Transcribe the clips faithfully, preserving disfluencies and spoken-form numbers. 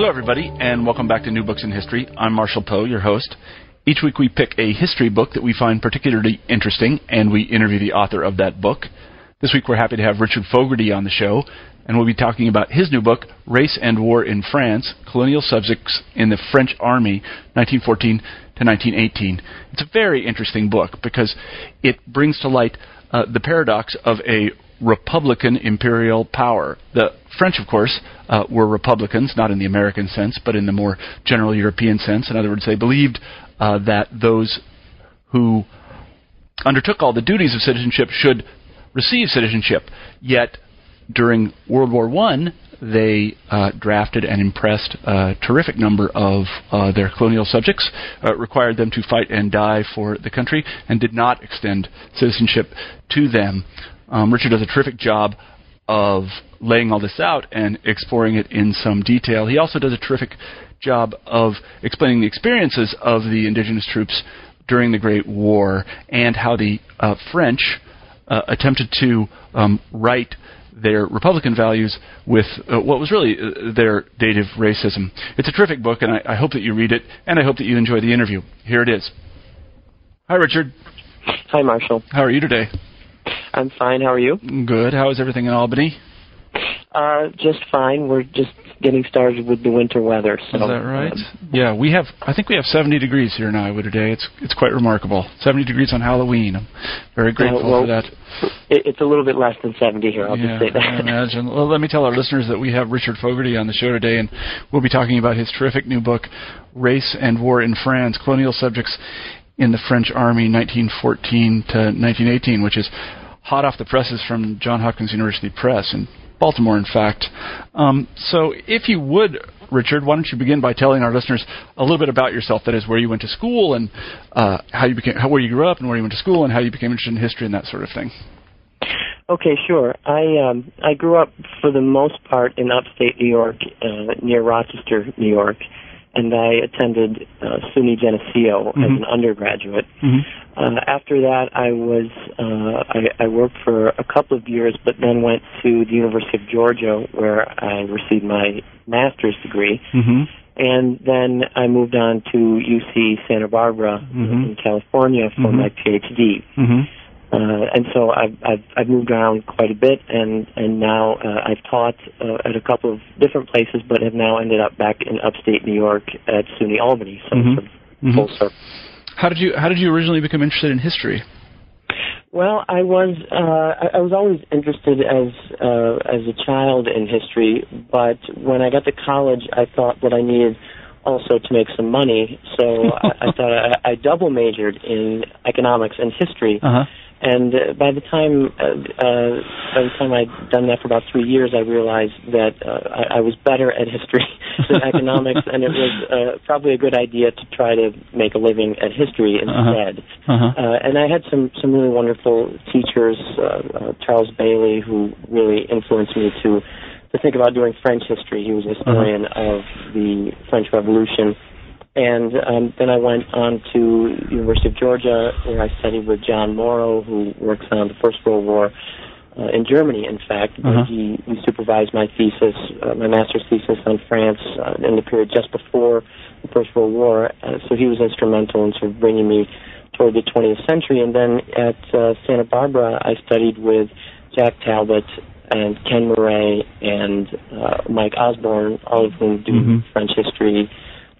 Hello, everybody, and welcome back to New Books in History. I'm Marshall Poe, your host. Each week we pick a history book that we find particularly interesting, and we interview the author of that book. This week we're happy to have Richard Fogarty on the show, and we'll be talking about his new book, Race and War in France: Colonial Subjects in the French Army, nineteen fourteen to nineteen eighteen. It's a very interesting book because it brings to light uh, the paradox of a Republican imperial power. The French, of course, uh, were Republicans, not in the American sense, but in the more general European sense. In other words, they believed uh, that those who undertook all the duties of citizenship should receive citizenship. Yet, during World War One, they uh, drafted and impressed a terrific number of uh, their colonial subjects, uh, required them to fight and die for the country, and did not extend citizenship to them. Um, Richard does a terrific job of laying all this out and exploring it in some detail. He also does a terrific job of explaining the experiences of the indigenous troops during the Great War and how the uh, French uh, attempted to um, right their Republican values with uh, what was really uh, their native racism. It's a terrific book, and I, I hope that you read it, and I hope that you enjoy the interview. Here it is. Hi, Richard. Hi, Marshall. How are you today? I'm fine. How are you? Good. How is everything in Albany? Uh, just fine. We're just getting started with the winter weather. So. Is that right? Um, yeah, we have. I think we have seventy degrees here in Iowa today. It's it's quite remarkable. seventy degrees on Halloween. I'm very grateful uh, well, for that. It, it's a little bit less than seventy here. I'll yeah, just say that. I imagine. Well, let me tell our listeners that we have Richard Fogarty on the show today, and we'll be talking about his terrific new book, "Race and War in France: Colonial Subjects in the French Army, nineteen fourteen to nineteen eighteen," which is hot off the presses from Johns Hopkins University Press in Baltimore, in fact. Um, so if you would, Richard, why don't you begin by telling our listeners a little bit about yourself, that is, where you went to school and uh, how you became, how, where you grew up and where you went to school and how you became interested in history and that sort of thing. Okay, sure. I um, I grew up, for the most part, in upstate New York, uh, near Rochester, New York, and I attended uh, SUNY Geneseo mm-hmm. as an undergraduate. Mm-hmm. Uh, after that, I was uh, I, I worked for a couple of years, but then went to the University of Georgia, where I received my master's degree. Mm-hmm. And then I moved on to U C Santa Barbara mm-hmm. in California for mm-hmm. my PhD. Mm-hmm. Uh, and so I've, I've, I've moved around quite a bit, and, and now uh, I've taught uh, at a couple of different places, but have now ended up back in upstate New York at SUNY Albany, so mm-hmm. sort of full circle. How did you How did you originally become interested in history? Well, I was uh, I, I was always interested as uh, as a child in history, but when I got to college, I thought that I needed also to make some money, so I, I thought I, I double majored in economics and history. Uh-huh. And uh, by the time uh, uh, by the time I'd done that for about three years, I realized that uh, I, I was better at history than economics, and it was uh, probably a good idea to try to make a living at history instead. Uh-huh. Uh-huh. Uh, and I had some, some really wonderful teachers, uh, uh, Charles Bailey, who really influenced me to to think about doing French history. He was a historian uh-huh. of the French Revolution. And um, then I went on to University of Georgia, where I studied with John Morrow, who works on the First World War uh, in Germany, in fact. Uh-huh. He, he supervised my thesis, uh, my master's thesis on France uh, in the period just before the First World War. Uh, so he was instrumental in sort of bringing me toward the twentieth century. And then at uh, Santa Barbara, I studied with Jack Talbot and Ken Murray and uh, Mike Osborne, all of whom do mm-hmm. French history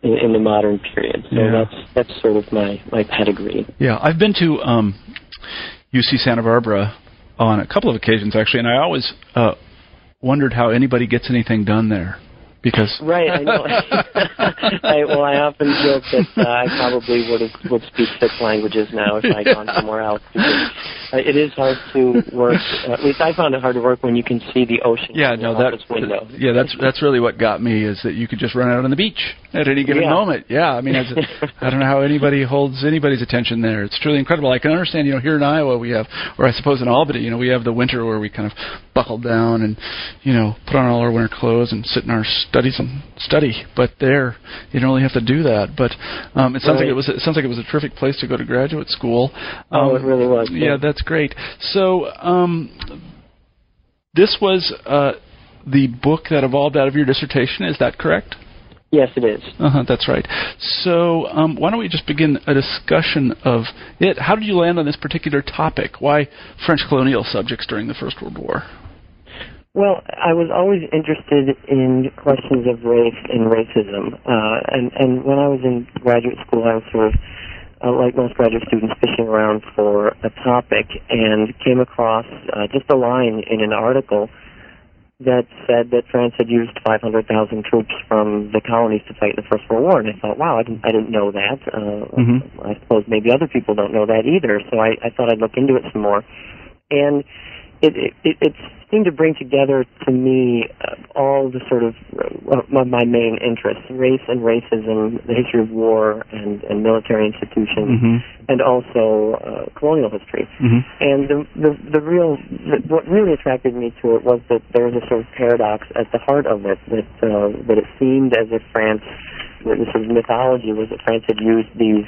In, in the modern period. So yeah. that's that's sort of my, my pedigree. Yeah, I've been to um, U C Santa Barbara on a couple of occasions, actually, and I always uh, wondered how anybody gets anything done there. Because right, I know. I, well, I often joke that uh, I probably would have, would speak six languages now if I'd gone somewhere else. Because Uh, it is hard to work. Uh, at least I found it hard to work when you can see the ocean. Yeah, no, that. Window. Yeah, that's that's really what got me, is that you could just run out on the beach at any given yeah. moment. Yeah, I mean, as a, I don't know how anybody holds anybody's attention there. It's truly incredible. I can understand. You know, here in Iowa we have, or I suppose in Albany, you know, we have the winter where we kind of buckle down and, you know, put on all our winter clothes and sit in our studies and study. But there, you don't really have to do that. But um, it sounds right. like it was. It sounds like it was a terrific place to go to graduate school. Um, oh, it really was. Yeah, yeah that's great. So um, this was uh, the book that evolved out of your dissertation. Is that correct? Yes, it is. Uh-huh, that's right. So um, why don't we just begin a discussion of it? How did you land on this particular topic? Why French colonial subjects during the First World War? Well, I was always interested in questions of race and racism. Uh, and, and when I was in graduate school, I was sort of, uh, like most graduate students, fishing around for a topic and came across uh, just a line in an article that said that France had used five hundred thousand troops from the colonies to fight in the First World War. And I thought, wow, I didn't, I didn't know that. Uh, mm-hmm. I suppose maybe other people don't know that either. So I, I thought I'd look into it some more. And It, it it seemed to bring together to me uh, all the sort of uh, my main interests: race and racism, the history of war and, and military institutions, mm-hmm. and also uh, colonial history. Mm-hmm. And the the, the real the, what really attracted me to it was that there was a sort of paradox at the heart of it, that uh, that it seemed as if France, the sort of mythology was that France had used these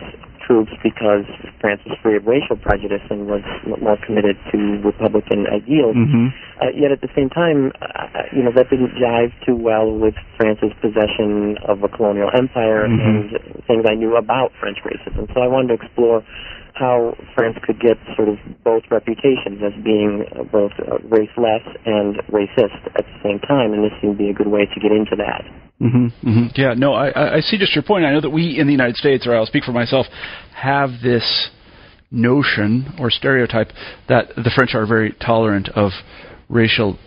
troops because France was free of racial prejudice and was more committed to Republican ideals. Mm-hmm. Uh, yet at the same time, uh, you know, that didn't jive too well with France's possession of a colonial empire mm-hmm. and things I knew about French racism. So I wanted to explore how France could get sort of both reputations as being both raceless and racist at the same time, and this seemed to be a good way to get into that. Mm-hmm, mm-hmm. Yeah, no, I, I see just your point. I know that we in the United States, or I'll speak for myself, have this notion or stereotype that the French are very tolerant of racial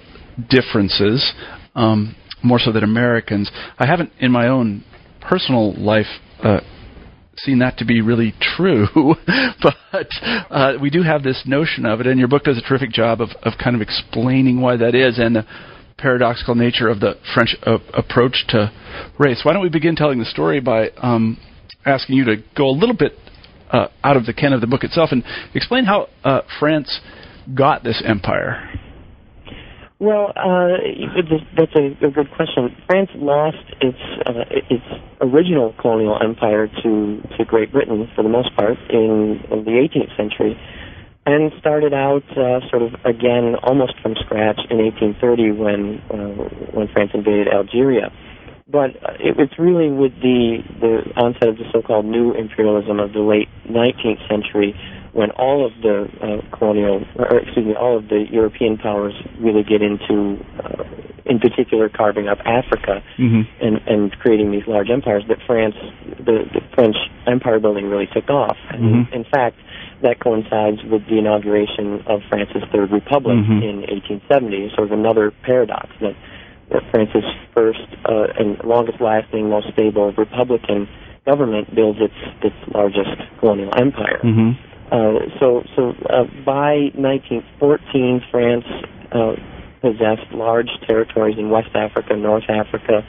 differences, um, more so than Americans. I haven't in my own personal life uh seen that to be really true, but uh, we do have this notion of it, and your book does a terrific job of, of kind of explaining why that is and the paradoxical nature of the French uh, approach to race. Why don't we begin telling the story by um, asking you to go a little bit uh, out of the ken of the book itself and explain how uh, France got this empire. Well, uh, that's a, a good question. France lost its uh, its original colonial empire to, to Great Britain, for the most part, in, in the eighteenth century, and started out uh, sort of, again, almost from scratch in eighteen thirty when uh, when France invaded Algeria. But it, it's really with the, the onset of the so-called new imperialism of the late nineteenth century when all of the uh, colonial, or excuse me, all of the European powers really get into, uh, in particular, carving up Africa mm-hmm. and, and creating these large empires, that France, the, the French empire building really took off. Mm-hmm. And in fact, that coincides with the inauguration of France's Third Republic mm-hmm. in eighteen seventy, sort of another paradox, that, that France's first uh, and longest-lasting, most stable republican government builds its, its largest colonial empire. Mm-hmm. Uh, so, so uh, by nineteen fourteen, France uh, possessed large territories in West Africa, North Africa,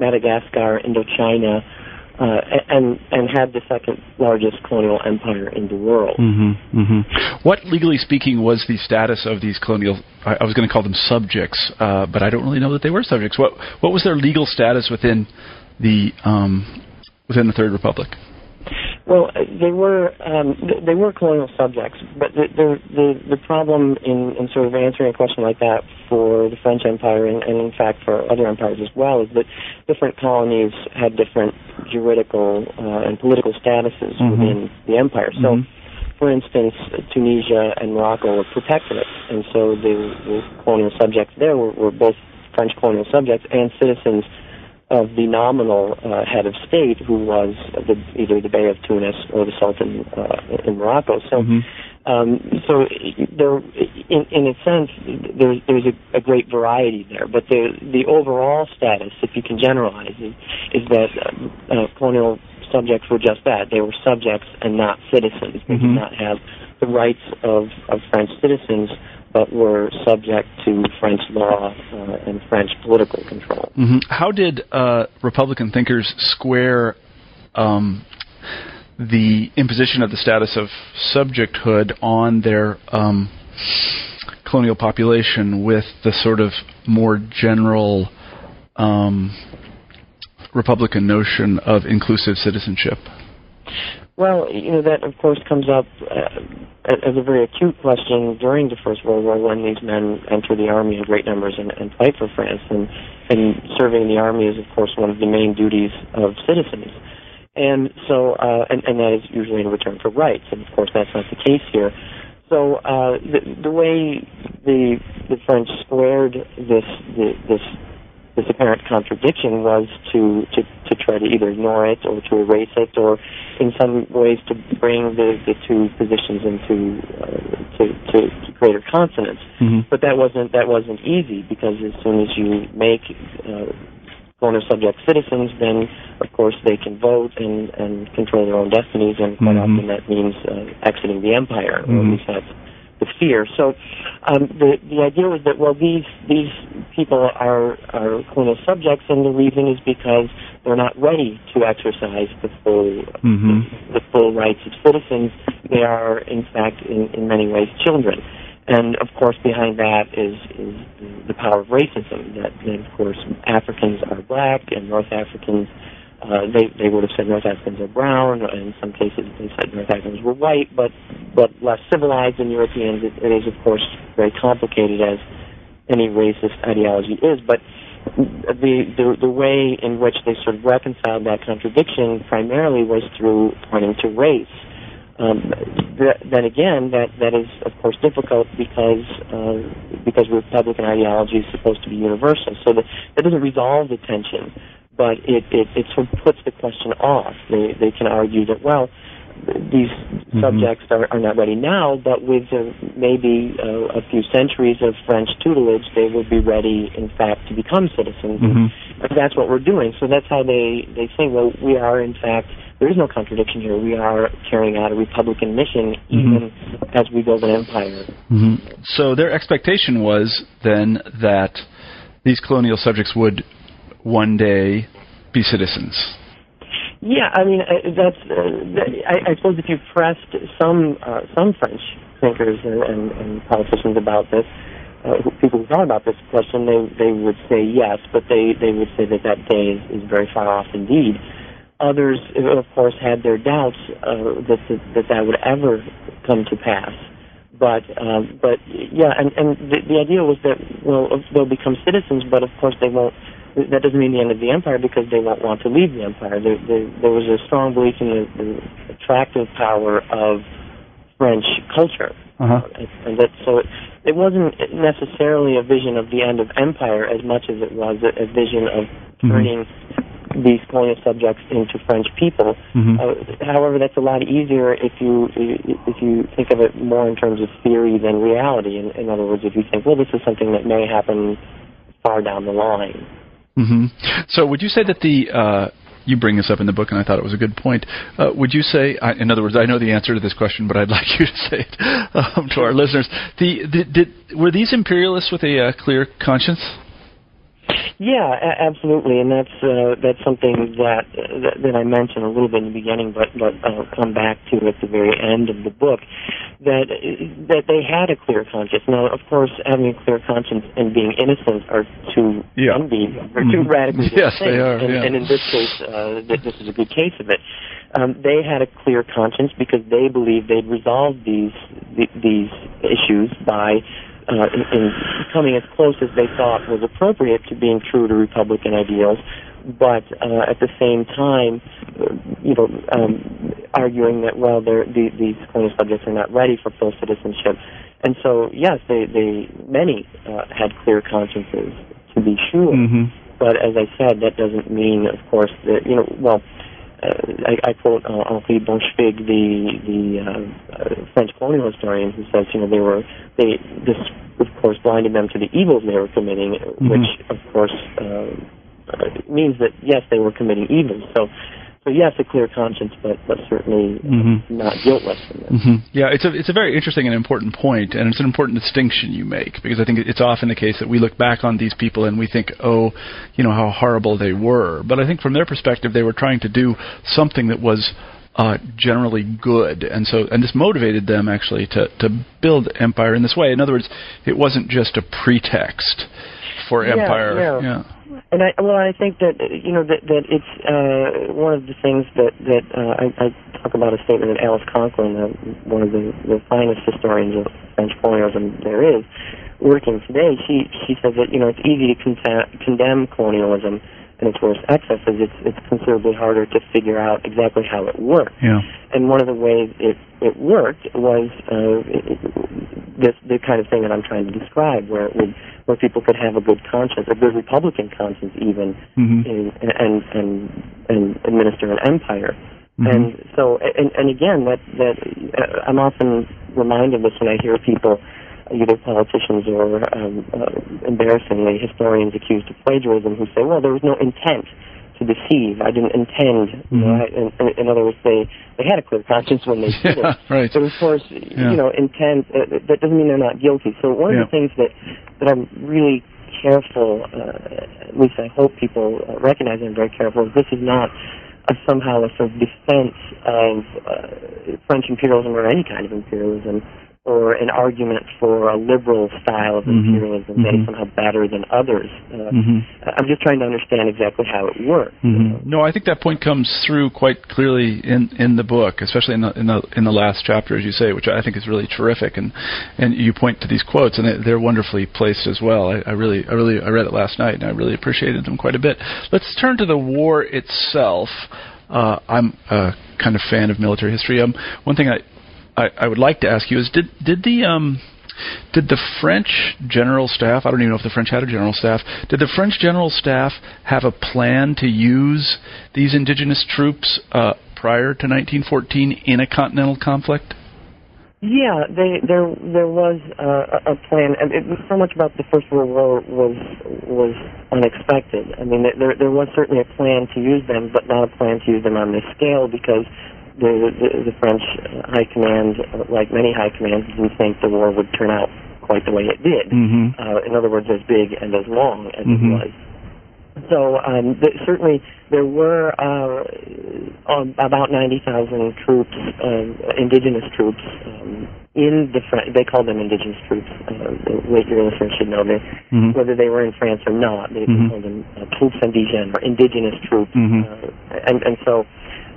Madagascar, Indochina, uh, and and had the second largest colonial empire in the world. Mm-hmm, mm-hmm. What, legally speaking, was the status of these colonial? I, I was going to call them subjects, uh, but I don't really know that they were subjects. What what was their legal status within the um, within the Third Republic? Well, they were um, they were colonial subjects, but the the, the, the problem in, in sort of answering a question like that for the French Empire and, and in fact for other empires as well is that different colonies had different juridical uh, and political statuses mm-hmm. within the empire. So, mm-hmm. for instance, Tunisia and Morocco were protectorates, and so the, the colonial subjects there were, were both French colonial subjects and citizens of the nominal uh, head of state, who was the, either the Bey of Tunis or the Sultan uh, in Morocco. So, mm-hmm. um, so there, in, in a sense, there, there's a, a great variety there. But the, the overall status, if you can generalize, is, is that uh, uh, colonial subjects were just that. They were subjects and not citizens. They mm-hmm. did not have the rights of, of French citizens, but were subject to French law uh, and French political control. Mm-hmm. How did uh, Republican thinkers square um, the imposition of the status of subjecthood on their um, colonial population with the sort of more general um, Republican notion of inclusive citizenship? Well, you know, that, of course, comes up uh, as a very acute question during the First World War when these men enter the Army in great numbers and, and fight for France. And, and serving in the Army is, of course, one of the main duties of citizens. And so, uh, and, and that is usually in return for rights. And, of course, that's not the case here. So uh, the, the way the, the French squared this the, this this apparent contradiction was to, to, to try to either ignore it or to erase it, or in some ways to bring the, the two positions into uh, to, to, to greater consonance. Mm-hmm. But that wasn't that wasn't easy, because as soon as you make uh, colonial subject citizens, then of course they can vote and, and control their own destinies, and quite mm-hmm. often that means uh, exiting the empire, mm-hmm. or at least that's the fear. So um, the the idea was that, well, these these people are, are colonial subjects, and the reason is because they're not ready to exercise the full mm-hmm. the, the full rights of citizens. They are, in fact, in, in many ways, children. And of course, behind that is, is the power of racism. That, that of course, Africans are black, and North Africans. Uh, they, they would have said North Africans are brown. In some cases, they said North Africans were white, but, but less civilized than Europeans. It, it is, of course, very complicated, as any racist ideology is. But the, the the way in which they sort of reconciled that contradiction primarily was through pointing to race. Um, th- then again, that, that is, of course, difficult because uh, because Republican ideology is supposed to be universal. So that, that doesn't resolve the tension. But it, it, it sort of puts the question off. They they can argue that, well, these mm-hmm. subjects are, are not ready now, but with uh, maybe uh, a few centuries of French tutelage, they will be ready, in fact, to become citizens. Mm-hmm. And that's what we're doing. So that's how they, they say, well, we are, in fact, there is no contradiction here. We are carrying out a Republican mission, mm-hmm. even as we build an empire. Mm-hmm. So their expectation was, then, that these colonial subjects would one day be citizens. Yeah, I mean, that's. Uh, I, I suppose if you pressed some uh, some French thinkers and, and, and politicians about this, uh, who, people who thought about this question, they they would say yes, but they, they would say that that day is, is very far off indeed. Others, of course, had their doubts uh, that, that that would ever come to pass. But, uh, but yeah, and, and the, the idea was that, well, they'll become citizens, but of course they won't. That doesn't mean the end of the empire, because they won't want to leave the empire. There, there, there was a strong belief in the, the attractive power of French culture. Uh-huh. And, and that, so it, it wasn't necessarily a vision of the end of empire as much as it was a, a vision of turning mm-hmm. these colonial subjects into French people. Mm-hmm. Uh, however, that's a lot easier if you if you think of it more in terms of theory than reality. In, in other words, if you think, well, this is something that may happen far down the line. Mm-hmm. So would you say that the, uh, you bring this up in the book, and I thought it was a good point, uh, would you say, I, in other words, I know the answer to this question, but I'd like you to say it um, to our listeners, the, the, did, were these imperialists with a uh, clear conscience? Yeah, a- absolutely, and that's uh, that's something that, that that I mentioned a little bit in the beginning, but but I'll come back to at the very end of the book, that that they had a clear conscience. Now, of course, having a clear conscience and being innocent are two yeah. envy, are two mm-hmm. radically different yes, things. They are, and, yeah. and in this case, uh, this is a good case of it. Um, they had a clear conscience because they believed they'd resolved these these issues by. Uh, in, in coming as close as they thought was appropriate to being true to Republican ideals, but uh, at the same time, you know, um, arguing that, well, the, these colonial subjects are not ready for full citizenship. And so, yes, they, they many uh, had clear consciences, to be sure. Mm-hmm. But as I said, that doesn't mean, of course, that, you know, well, Uh, I, I quote uh, Henri Bonchvig, the the uh, uh, French colonial historian, who says, you know, they were they this of course blinded them to the evils they were committing, mm-hmm. which of course uh, means that yes, they were committing evils. So, So yes, a clear conscience, but, but certainly mm-hmm. not guiltless in this. Mm-hmm. Yeah, it's a, it's a very interesting and important point, and it's an important distinction you make, because I think it's often the case that we look back on these people and we think, oh, you know, how horrible they were. But I think from their perspective, they were trying to do something that was Uh, generally good, and so and this motivated them actually to, to build empire in this way. In other words, it wasn't just a pretext for yeah, empire. Yeah. yeah. And I well, I think that you know that that it's uh, one of the things that that uh, I, I talk about a statement that Alice Conklin, uh, one of the, the finest historians of French colonialism there is, working today. She she says that you know it's easy to con- condemn colonialism and its worst excesses, it's it's considerably harder to figure out exactly how it worked. Yeah. And one of the ways it, it worked was uh, it, it, this the kind of thing that I'm trying to describe, where it would, where people could have a good conscience, a good Republican conscience even, mm-hmm. in, and, and and administer an empire. Mm-hmm. And so, and, and again, that that I'm often reminded of this when I hear people, either politicians or, um, uh, embarrassingly, historians accused of plagiarism, who say, well, there was no intent to deceive. I didn't intend. Mm-hmm. You know, I, in, in other words, they, they had a clear conscience when they did yeah, it. Right. But, of course, yeah. you know, intent, uh, that doesn't mean they're not guilty. So one of yeah. the things that, that I'm really careful, uh, at least I hope people recognize I'm very careful, is this is not a, somehow a sort of defense of uh, French imperialism or any kind of imperialism, or an argument for a liberal style of mm-hmm. imperialism mm-hmm. that is somehow better than others. Uh, mm-hmm. I'm just trying to understand exactly how it works. Mm-hmm. No, I think that point comes through quite clearly in, in the book, especially in the, in the in the last chapter, as you say, which I think is really terrific. And and you point to these quotes, and they're wonderfully placed as well. I, I really, I really, I read it last night, and I really appreciated them quite a bit. Let's turn to the war itself. Uh, I'm a kind of fan of military history. Um, one thing I I, I would like to ask you is, did did the um, did the French general staff, I don't even know if the French had a general staff, did the French general staff have a plan to use these indigenous troops uh, prior to nineteen fourteen in a continental conflict? Yeah, they, there there was uh, a plan, and it, so much about the First World War was was unexpected. I mean, there there was certainly a plan to use them, but not a plan to use them on this scale, because The, the, the French high command, like many high commands, didn't think the war would turn out quite the way it did. Mm-hmm. Uh, in other words, as big and as long as mm-hmm. it was. So um, th- certainly there were uh, about ninety thousand troops, uh, indigenous troops, um, in the French. They called them indigenous troops. Uh, the late listeners should know this, mm-hmm. whether they were in France or not. They mm-hmm. called them uh, troupes indigènes, or indigenous troops. Mm-hmm. Uh, and, and so...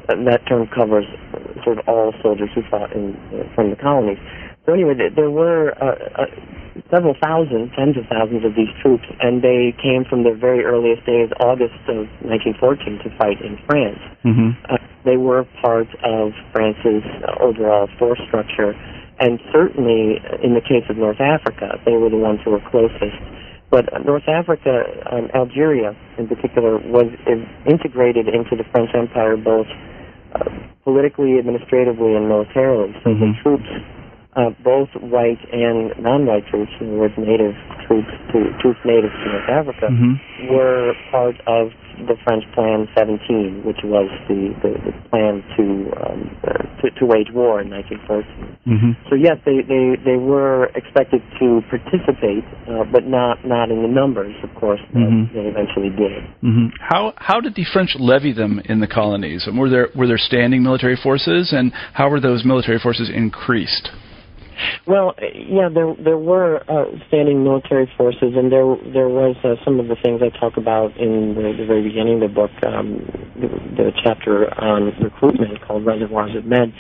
And that term covers sort of all soldiers who fought in, uh, from the colonies. So anyway, there were uh, uh, several thousand, tens of thousands of these troops, and they came from their very earliest days, August of nineteen fourteen, to fight in France. Mm-hmm. Uh, they were part of France's overall force structure, and certainly in the case of North Africa, they were the ones who were closest. But North Africa, um, Algeria in particular, was integrated into the French Empire both Uh, politically, administratively, and militarily. So mm-hmm. the troops, uh, both white and non-white troops, in other words, native troops, to, troops native to North Africa, mm-hmm. were part of the French Plan seventeen, which was the, the, the plan to, um, uh, to to wage war in nineteen fourteen. Mm-hmm. So yes, they, they, they were expected to participate, uh, but not, not in the numbers, of course, that mm-hmm. they eventually did. Mm-hmm. How how did the French levy them in the colonies? And were there were there standing military forces, and how were those military forces increased? Well, yeah, there there were uh, standing military forces, and there there was uh, some of the things I talk about in the, the very beginning of the book, um, the, the chapter on recruitment called Reservoirs of Men,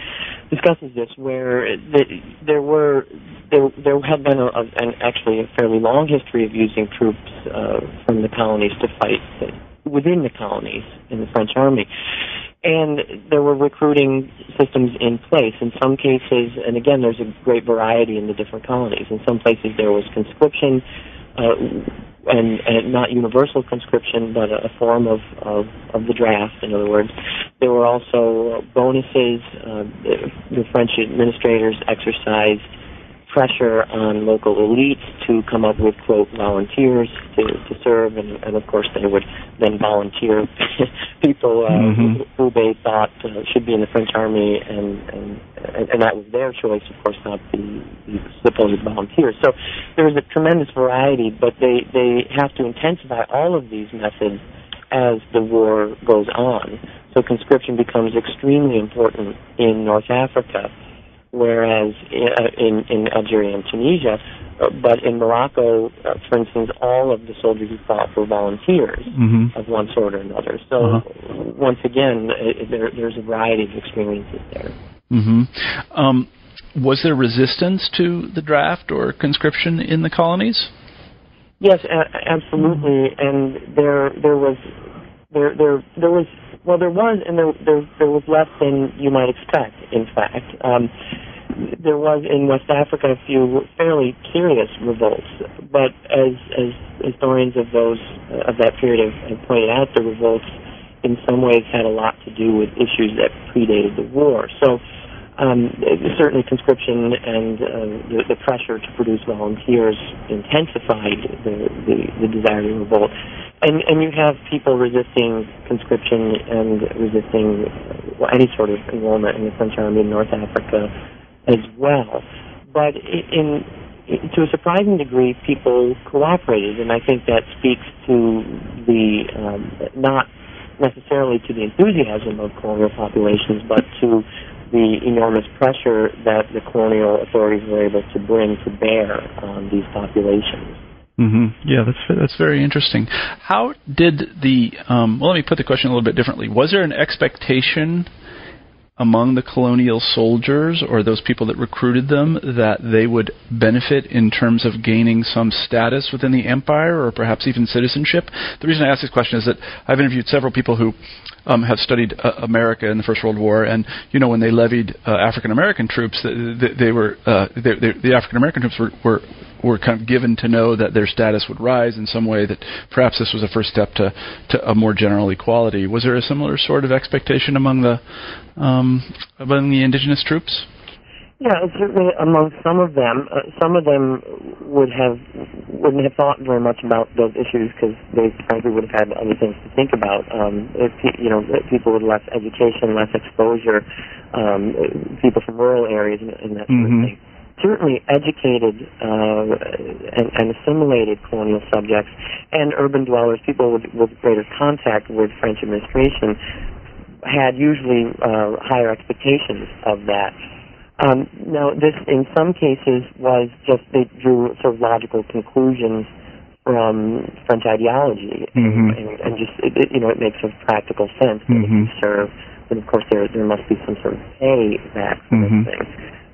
discusses this, where the, there were there there had been a, a, an actually a fairly long history of using troops uh, from the colonies to fight within the colonies in the French army. And there were recruiting systems in place. In some cases, and again, there's a great variety in the different colonies. In some places, there was conscription, uh, and, and not universal conscription, but a form of, of, of the draft, in other words. There were also bonuses. Uh, the French administrators exercised pressure on local elites to come up with, quote, volunteers to, to serve, and, and of course they would then volunteer people uh, mm-hmm. who, who they thought uh, should be in the French Army, and, and and that was their choice, of course, not the, the supposed volunteers. So there was a tremendous variety, but they, they have to intensify all of these methods as the war goes on. So conscription becomes extremely important in North Africa, whereas in, in Algeria and Tunisia, but in Morocco, for instance, all of the soldiers who fought were volunteers mm-hmm. of one sort or another. So uh-huh. once again, there, there's a variety of experiences there. Mm-hmm. Um, was there resistance to the draft or conscription in the colonies? Yes, a- absolutely, and there there was there there there was. Well, there was, and there, there there was less than you might expect, in fact. Um, there was in West Africa a few fairly serious revolts, but as, as historians of those uh, of that period have, have pointed out, the revolts in some ways had a lot to do with issues that predated the war. So um, certainly conscription and uh, the, the pressure to produce volunteers intensified the, the, the desire to revolt. And, and you have people resisting conscription and resisting well, any sort of enrollment in the French Army in North Africa as well. But in, in, to a surprising degree, people cooperated, and I think that speaks to the um, not necessarily to the enthusiasm of colonial populations, but to the enormous pressure that the colonial authorities were able to bring to bear on these populations. Mm-hmm. Yeah, that's that's very interesting. How did the um, well? Let me put the question a little bit differently. Was there an expectation among the colonial soldiers or those people that recruited them that they would benefit in terms of gaining some status within the empire or perhaps even citizenship? The reason I ask this question is that I've interviewed several people who um, have studied uh, America in the First World War, and you know when they levied uh, African American troops, they, they were uh, they, they, the African American troops were, were were kind of given to know that their status would rise in some way, that perhaps this was a first step to, to a more general equality. Was there a similar sort of expectation among the um, among the indigenous troops? Yeah, certainly among some of them. Uh, some of them would have, wouldn't have thought very much about those issues because they probably would have had other things to think about. Um, if, you know, people with less education, less exposure, um, people from rural areas and, and that mm-hmm. sort of thing. Certainly educated uh, and, and assimilated colonial subjects and urban dwellers, people with, with greater contact with French administration, had usually uh, higher expectations of that. Um, now, this in some cases was just they drew sort of logical conclusions from French ideology, mm-hmm. and, and just it, it, you know it makes sort of practical sense that if you serve, then of course there there must be some sort of pay back for mm-hmm. this thing.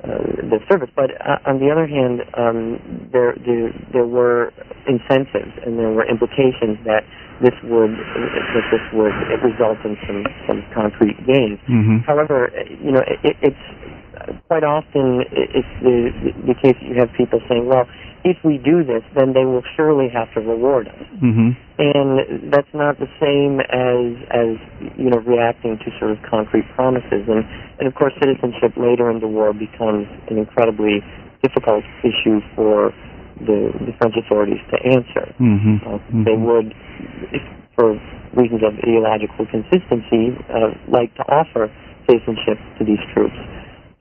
Uh, the service, but uh, on the other hand, um, there, there there were incentives and there were implications that this would that this would result in some, some concrete gains. Mm-hmm. However, you know, it, it's quite often it's the, the case that you have people saying, "Well, if we do this, then they will surely have to reward us," mm-hmm. and that's not the same as as you know reacting to sort of concrete promises. And And, of course, citizenship later in the war becomes an incredibly difficult issue for the, the French authorities to answer. Mm-hmm. Uh, mm-hmm. They would, if, for reasons of ideological consistency, uh, like to offer citizenship to these troops.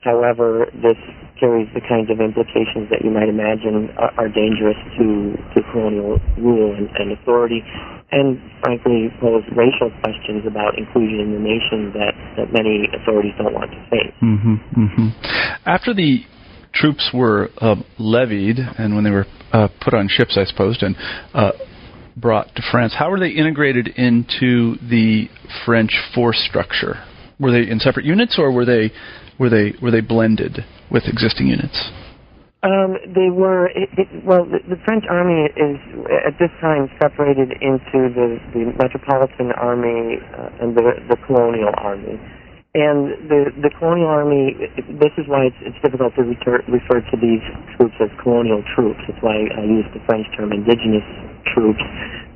However, this carries the kinds of implications that you might imagine are, are dangerous to, to colonial rule and, and authority, and frankly pose racial questions about inclusion in the nation that, that many authorities don't want to face. Mm-hmm, mm-hmm. After the troops were uh, levied and when they were uh, put on ships, I suppose, and uh, brought to France, how were they integrated into the French force structure? Were they in separate units, or were they were they were they blended with existing units? Um, they were, it, it, well, the, the French army is at this time separated into the, the Metropolitan Army uh, and the, the Colonial Army. And the, the Colonial Army, it, this is why it's, it's difficult to refer, refer to these troops as colonial troops. That's why I use the French term indigenous troops,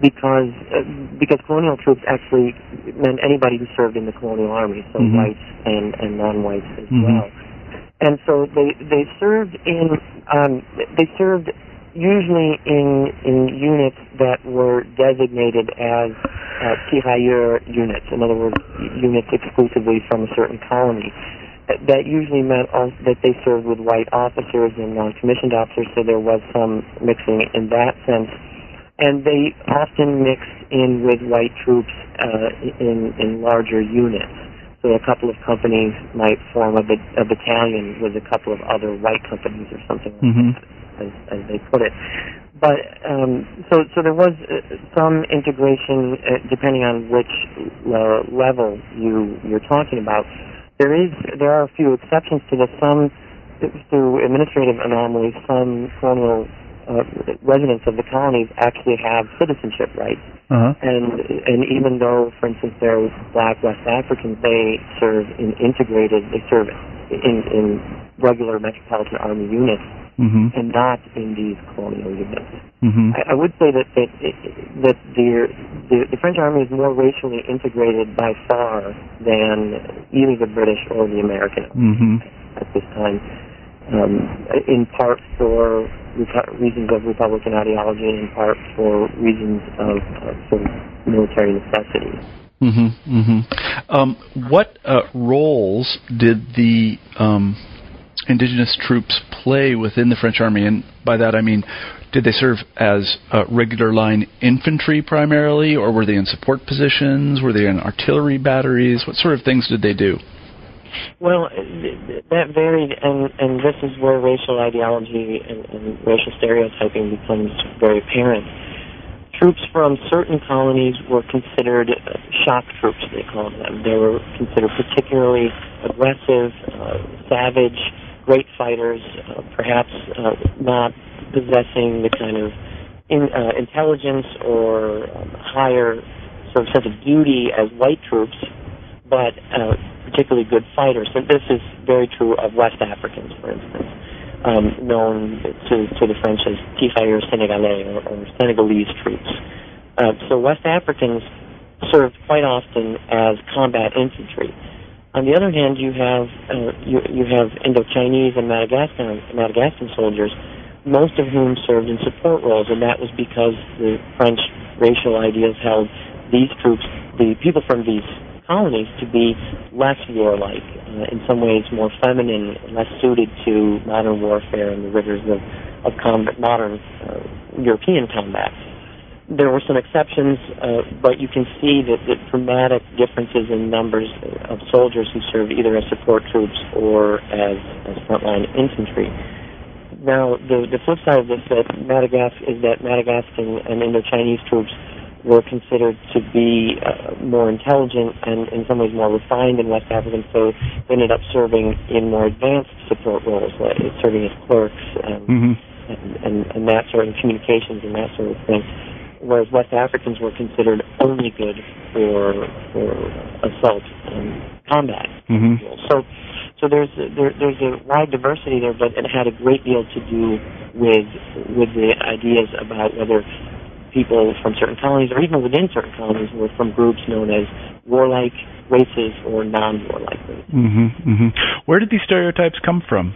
because uh, because colonial troops actually meant anybody who served in the Colonial Army, so mm-hmm. whites and, and non-whites as mm-hmm. well. and so they they served in um, they served usually in in units that were designated as uh, tirailleur units. In other words, units exclusively from a certain colony. That usually meant that they served with white officers and non-commissioned officers, so there was some mixing in that sense. And they often mixed in with white troops uh, in in larger units. So a couple of companies might form a, bat- a battalion with a couple of other white companies or something like mm-hmm. that, as, as they put it. But um, so so there was uh, some integration uh, depending on which uh, level you you're talking about. There is, there are a few exceptions to this. Some, through administrative anomalies, some colonial uh, residents of the colonies actually have citizenship rights. Uh-huh. And and even though, for instance, there are black West Africans, they serve in integrated, they serve in, in regular Metropolitan Army units mm-hmm. and not in these colonial units. Mm-hmm. I, I would say that that, that the, the the French Army is more racially integrated by far than either the British or the American mm-hmm. at this time, um, in part for repu- reasons of Republican ideology and in part for reasons of uh, sort of military necessity. Mm-hmm, mm-hmm. Um, what uh, roles did the um, indigenous troops play within the French Army? And by that I mean, did they serve as uh, regular line infantry primarily, or were they in support positions? Were they in artillery batteries? What sort of things did they do? Well, th- that varied, and, and this is where racial ideology and, and racial stereotyping becomes very apparent. Troops from certain colonies were considered shock troops, they called them. They were considered particularly aggressive, uh, savage, great fighters, uh, perhaps uh, not possessing the kind of in, uh, intelligence or um, higher sort of sense of duty as white troops, but uh, particularly good fighters. And this is very true of West Africans, for instance. Um, known to, to the French as tirailleurs sénégalais or, or Senegalese troops. Uh, so West Africans served quite often as combat infantry. On the other hand, you have uh, you, you have Indo-Chinese and Madagascan Madagascan soldiers, most of whom served in support roles, and that was because the French racial ideas held these troops, the people from these colonies, to be less warlike, uh, in some ways more feminine, less suited to modern warfare and the rigors of, of combat, modern uh, European combat. There were some exceptions, uh, but you can see that the dramatic differences in numbers of soldiers who served either as support troops or as, as frontline infantry. Now, the, the flip side of this that Madagasc- is that Madagascan and Indo-Chinese troops were considered to be uh, more intelligent and in some ways more refined than West Africans, so they ended up serving in more advanced support roles, like serving as clerks and, mm-hmm. and, and, and that sort of communications and that sort of thing, whereas West Africans were considered only good for for assault and combat. Mm-hmm. So so there's there, there's a wide diversity there, but it had a great deal to do with with the ideas about whether people from certain colonies, or even within certain colonies, were from groups known as warlike races or non-warlike races. Mm-hmm, mm-hmm. Where did these stereotypes come from?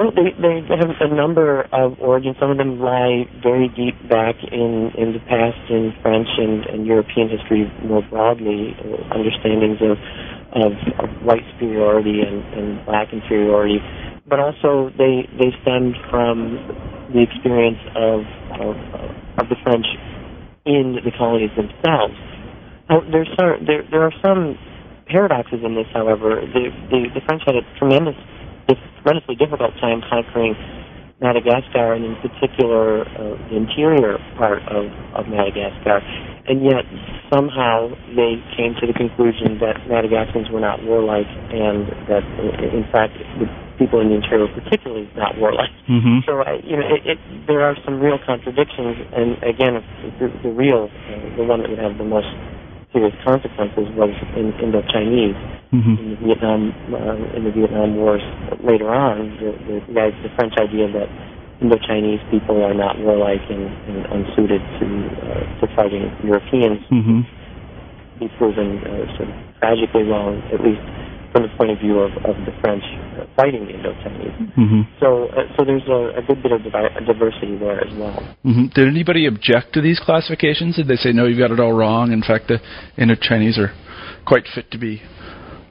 Well, they, they have a number of origins. Some of them lie very deep back in, in the past in French and, and European history more broadly, understandings of, of, of white superiority and, and black inferiority. But also they, they stemmed from the experience of, of, of the French in the colonies themselves. Now, there's some, there, there are some paradoxes in this, however. The, the, the French had a tremendous, tremendously difficult time conquering Madagascar, and in particular uh, the interior part of, of Madagascar. And yet somehow they came to the conclusion that Madagascans were not warlike, and that in fact the people in the interior particularly not warlike. Mm-hmm. So I, you know, it, it, there are some real contradictions, and again, the, the real, uh, the one that would have the most serious consequences was in Indo-Chinese mm-hmm. in the Vietnam uh, in the Vietnam Wars later on. The, the, the French idea that Indo-Chinese people are not warlike and, and unsuited to uh, to fighting Europeans mm-hmm. be proven uh, sort of tragically wrong, at least from the point of view of, of the French fighting the Indo-Chinese. Mm-hmm. So uh, so there's a, a good bit of diversity there as well. Mm-hmm. Did anybody object to these classifications? Did they say, no, you've got it all wrong? In fact, the Indo-Chinese are quite fit to be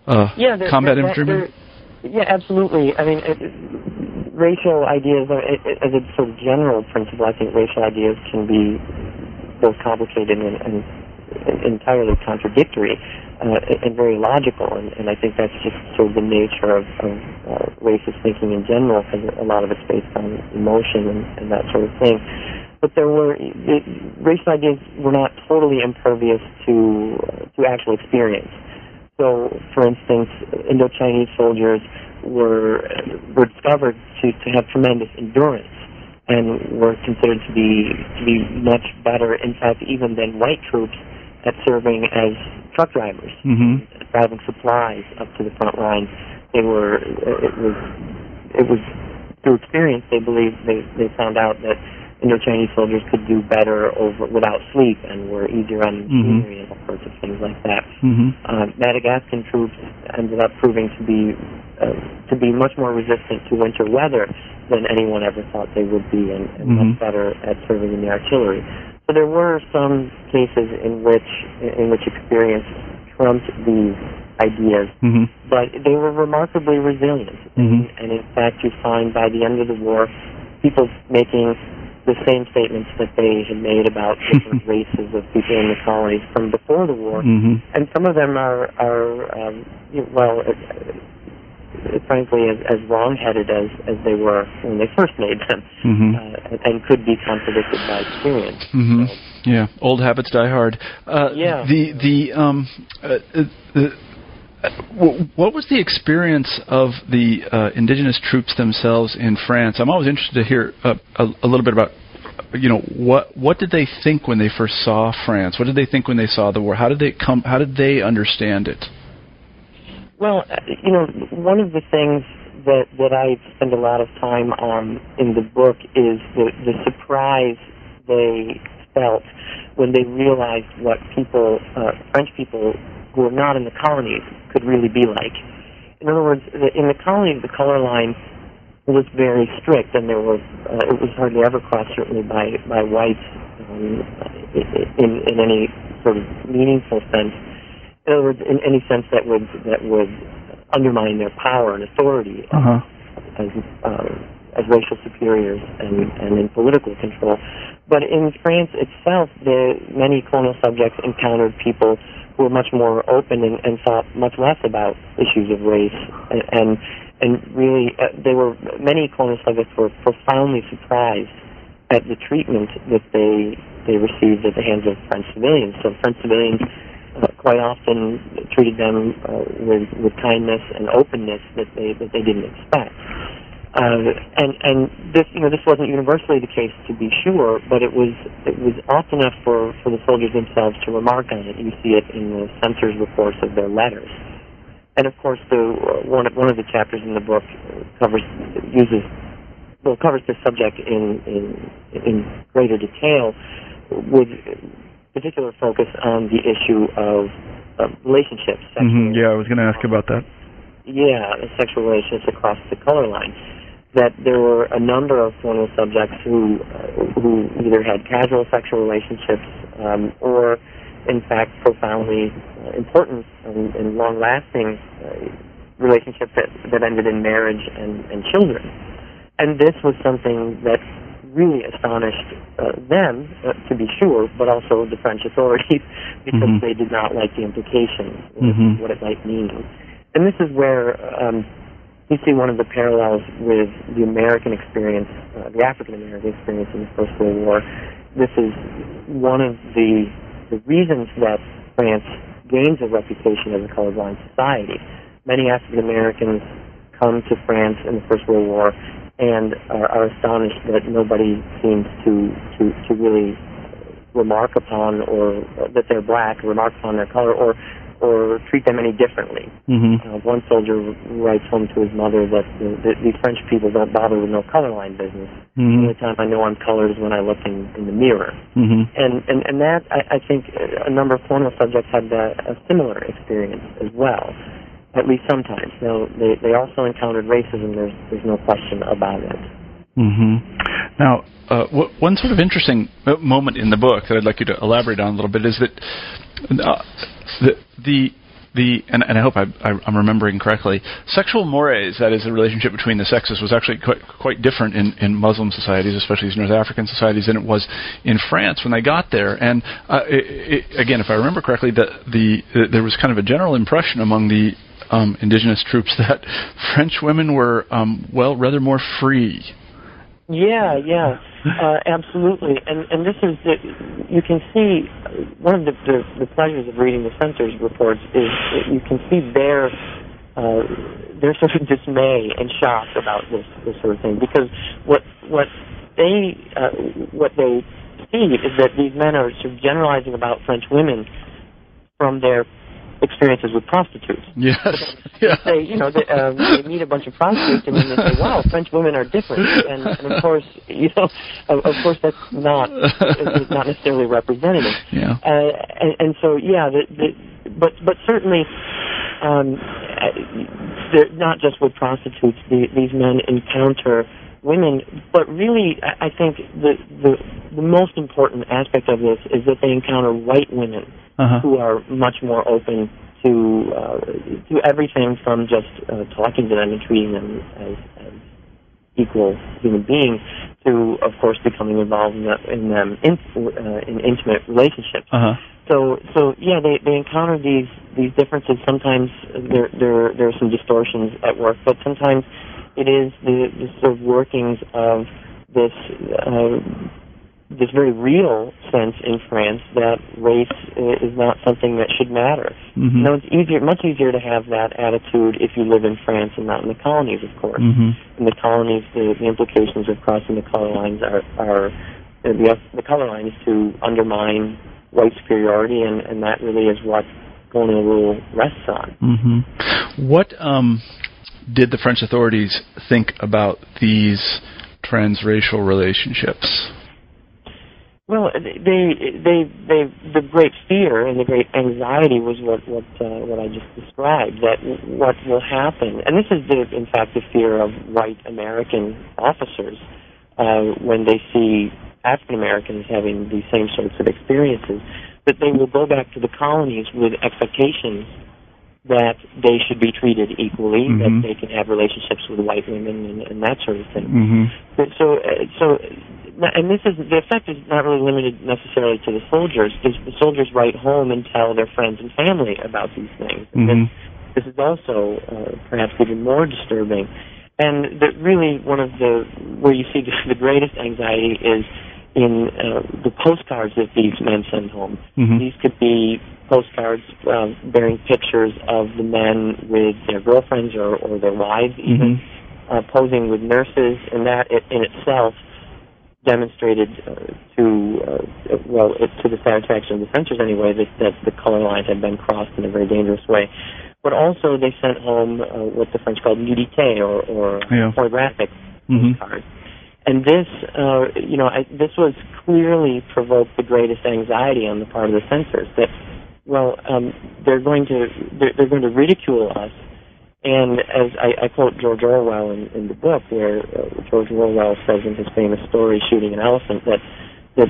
uh, yeah, they're, combat they're, infantrymen? They're, yeah, absolutely. I mean, it, it, racial ideas, are, it, it, as a sort of general principle, I think racial ideas can be both complicated and, and entirely contradictory uh, and very logical, and, and I think that's just sort of the nature of, of uh, racist thinking in general, because a lot of it's based on emotion and, and that sort of thing. But there were it, racial ideas were not totally impervious to uh, to actual experience. So, for instance, Indo-Chinese soldiers were were discovered to, to have tremendous endurance, and were considered to be to be much better, in fact, even than white troops at serving as truck drivers, mm-hmm. driving supplies up to the front lines. They were, it was, it was through experience, they believed, they, they found out that Indo-Chinese soldiers could do better over without sleep and were easier on machinery mm-hmm. and all sorts of things like that. Mm-hmm. Uh, Madagascan troops ended up proving to be uh, to be much more resistant to winter weather than anyone ever thought they would be, and, and mm-hmm. much better at serving in the artillery. So there were some cases in which in which experience trumped these ideas, mm-hmm. but they were remarkably resilient. Mm-hmm. And, and in fact, you find by the end of the war, people making the same statements that they had made about different races of people in the colonies from before the war. Mm-hmm. And some of them are, are um, well, uh, frankly, as, as wrong-headed as, as they were when they first made them, mm-hmm. uh, and, and could be contradicted by experience. Mm-hmm. So. Yeah, old habits die hard. Uh, yeah. The, the, um, uh, the What was the experience of the uh, indigenous troops themselves in France? I'm always interested to hear uh, a, a little bit about, you know, what what did they think when they first saw France? What did they think when they saw the war? How did they come? How did they understand it? Well, you know, one of the things that that I spend a lot of time on in the book is the, the surprise they felt when they realized what people, uh, French people, who were not in the colonies could really be like. In other words, in the colonies, the color line was very strict, and there was uh, it was hardly ever crossed, certainly by by whites um, in in any sort of meaningful sense. In other words, in any sense that would that would undermine their power and authority uh-huh. as uh, as racial superiors and, and in political control. But in France itself, the many colonial subjects encountered people were much more open and, and thought much less about issues of race, and and, and really uh, they were many colonial subjects were profoundly surprised at the treatment that they they received at the hands of French civilians. So French civilians uh, quite often treated them uh, with with kindness and openness that they that they didn't expect. Uh, and and this you know this wasn't universally the case, to be sure, but it was it was often enough for, for the soldiers themselves to remark on it. You see it in the censors' reports of their letters, and of course the one of, one of the chapters in the book covers uses well covers this subject in in, in greater detail, with particular focus on the issue of, of relationships. Mm-hmm. Yeah, I was going to ask about that. Yeah, sexual relationships across the color line. That there were a number of colonial subjects who uh, who either had casual sexual relationships um, or, in fact, profoundly uh, important and, and long-lasting uh, relationships that, that ended in marriage and, and children. And this was something that really astonished uh, them, uh, to be sure, but also the French authorities, because mm-hmm. they did not like the implications of mm-hmm. what it might mean. And this is where um, you see one of the parallels with the American experience, uh, the African-American experience in the First World War. This is one of the, the reasons that France gains a reputation as a colorblind society. Many African-Americans come to France in the First World War and are, are astonished that nobody seems to, to, to really remark upon or uh, that they're black, remark upon their color, or or treat them any differently. Mm-hmm. Uh, one soldier writes home to his mother that, the, that these French people don't bother with no color line business. Mm-hmm. The only time I know I'm colored is when I look in, in the mirror. Mm-hmm. And, and and that, I, I think, a number of colonial subjects had a, a similar experience as well. at least sometimes. Now, they, they also encountered racism. There's there's no question about it. Mm-hmm. Now, uh, w- one sort of interesting moment in the book that I'd like you to elaborate on a little bit is that uh, the the The, and, and I hope I, I, I'm remembering correctly, sexual mores, that is the relationship between the sexes, was actually quite, quite different in, in Muslim societies, especially these North African societies, than it was in France when they got there. And uh, it, it, again, if I remember correctly, the, the, the, there was kind of a general impression among the um, indigenous troops that French women were, um, well, rather more free. Yeah, yeah, uh, absolutely. And and this is, the, you can see, one of the, the, the pleasures of reading the censors' reports is that you can see their, uh, their sort of dismay and shock about this, this sort of thing. Because what what they uh, what they see is that these men are sort of generalizing about French women from their experiences with prostitutes. Yes. Yeah. They, you know, they, um, they meet a bunch of prostitutes and then they say, "Wow, French women are different." And, and of course, you know, of, of course, that's not it's not necessarily representative. Yeah. Uh, and, and so, yeah, the, the, but but certainly, um, not just with prostitutes. The, these men encounter women, but really, I, I think the, the the most important aspect of this is that they encounter white women. Uh-huh. Who are much more open to uh, to everything from just uh, talking to them and treating them as, as equal human beings to, of course, becoming involved in, the, in them in, uh, in intimate relationships. Uh-huh. So, so yeah, they, they encounter these these differences. Sometimes there there there are some distortions at work, but sometimes it is the, the sort of workings of this. Uh, this very real sense in France that race is not something that should matter. Mm-hmm. Now, it's easier, much easier to have that attitude if you live in France and not in the colonies, of course. Mm-hmm. In the colonies, the, the implications of crossing the color lines are, are the, the color lines to undermine white superiority, and, and that really is what colonial rule rests on. Mm-hmm. What um, did the French authorities think about these transracial relationships? Well, they, they, they, the great fear and the great anxiety was what what uh, what I just described. That what will happen, and this is the, in fact, the fear of white American officers uh, when they see African Americans having these same sorts of experiences, that they will go back to the colonies with expectations that they should be treated equally, mm-hmm. that they can have relationships with white women and, and that sort of thing. Mm-hmm. But so, so. And this is, the effect is not really limited necessarily to the soldiers. The, the soldiers write home and tell their friends and family about these things. Mm-hmm. And this, this is also uh, perhaps even more disturbing. And the, really one of the, where you see the, the greatest anxiety is in uh, the postcards that these men send home. Mm-hmm. These could be postcards uh, bearing pictures of the men with their girlfriends or, or their wives even, mm-hmm. uh, posing with nurses, and that it, in itself demonstrated uh, to, uh, well, it, to the satisfaction of the censors anyway, that, that the color lines had been crossed in a very dangerous way. But also they sent home uh, what the French called nudité, or, or yeah. pornographic mm-hmm. cards. And this, uh, you know, I, this was clearly provoked the greatest anxiety on the part of the censors, that, well, um, they're going to they're, they're going to ridicule us. And as I, I quote George Orwell in, in the book, where uh, George Orwell says in his famous story "Shooting an Elephant" that that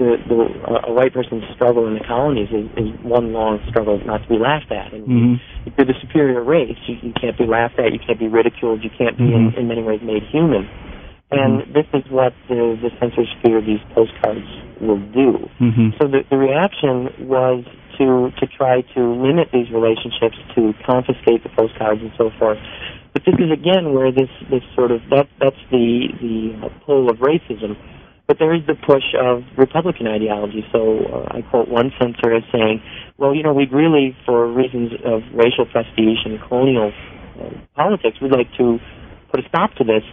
the, the, uh, a white person's struggle in the colonies is, is one long struggle not to be laughed at. And mm-hmm. if you're the superior race, you, you can't be laughed at, you can't be ridiculed, you can't be mm-hmm. in, in many ways made human. And mm-hmm. this is what the, the censors fear these postcards will do. Mm-hmm. So the, the reaction was to to try to limit these relationships, to confiscate the postcards and so forth. But this is, again, where this, this sort of, that that's the, the pull of racism. But there is the push of Republican ideology. So uh, I quote one censor as saying, well, you know, we'd really, for reasons of racial prestige and colonial uh, politics, we'd like to put a stop to this.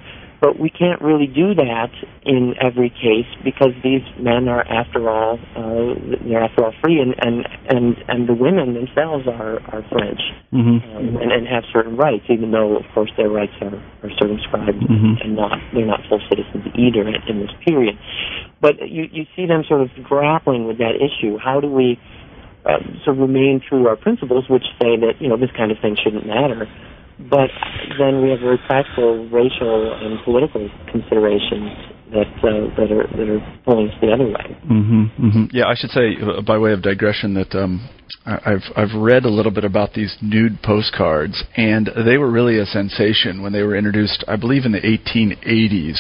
But we can't really do that in every case because these men are, after all, uh, they're after all free, and, and, and, and the women themselves are, are French mm-hmm. um, and, and have certain rights, even though, of course, their rights are, are circumscribed mm-hmm. and not they're not full citizens either in this period. But you, you see them sort of grappling with that issue. How do we uh, sort of remain true to our principles, which say that, you know, this kind of thing shouldn't matter. But then we have very practical racial and political considerations that uh, that are that are pulling us the other way. Mm-hmm, mm-hmm. Yeah, I should say, uh, by way of digression, that um, I've I've read a little bit about these nude postcards, and they were really a sensation when they were introduced, I believe, in the eighteen eighties,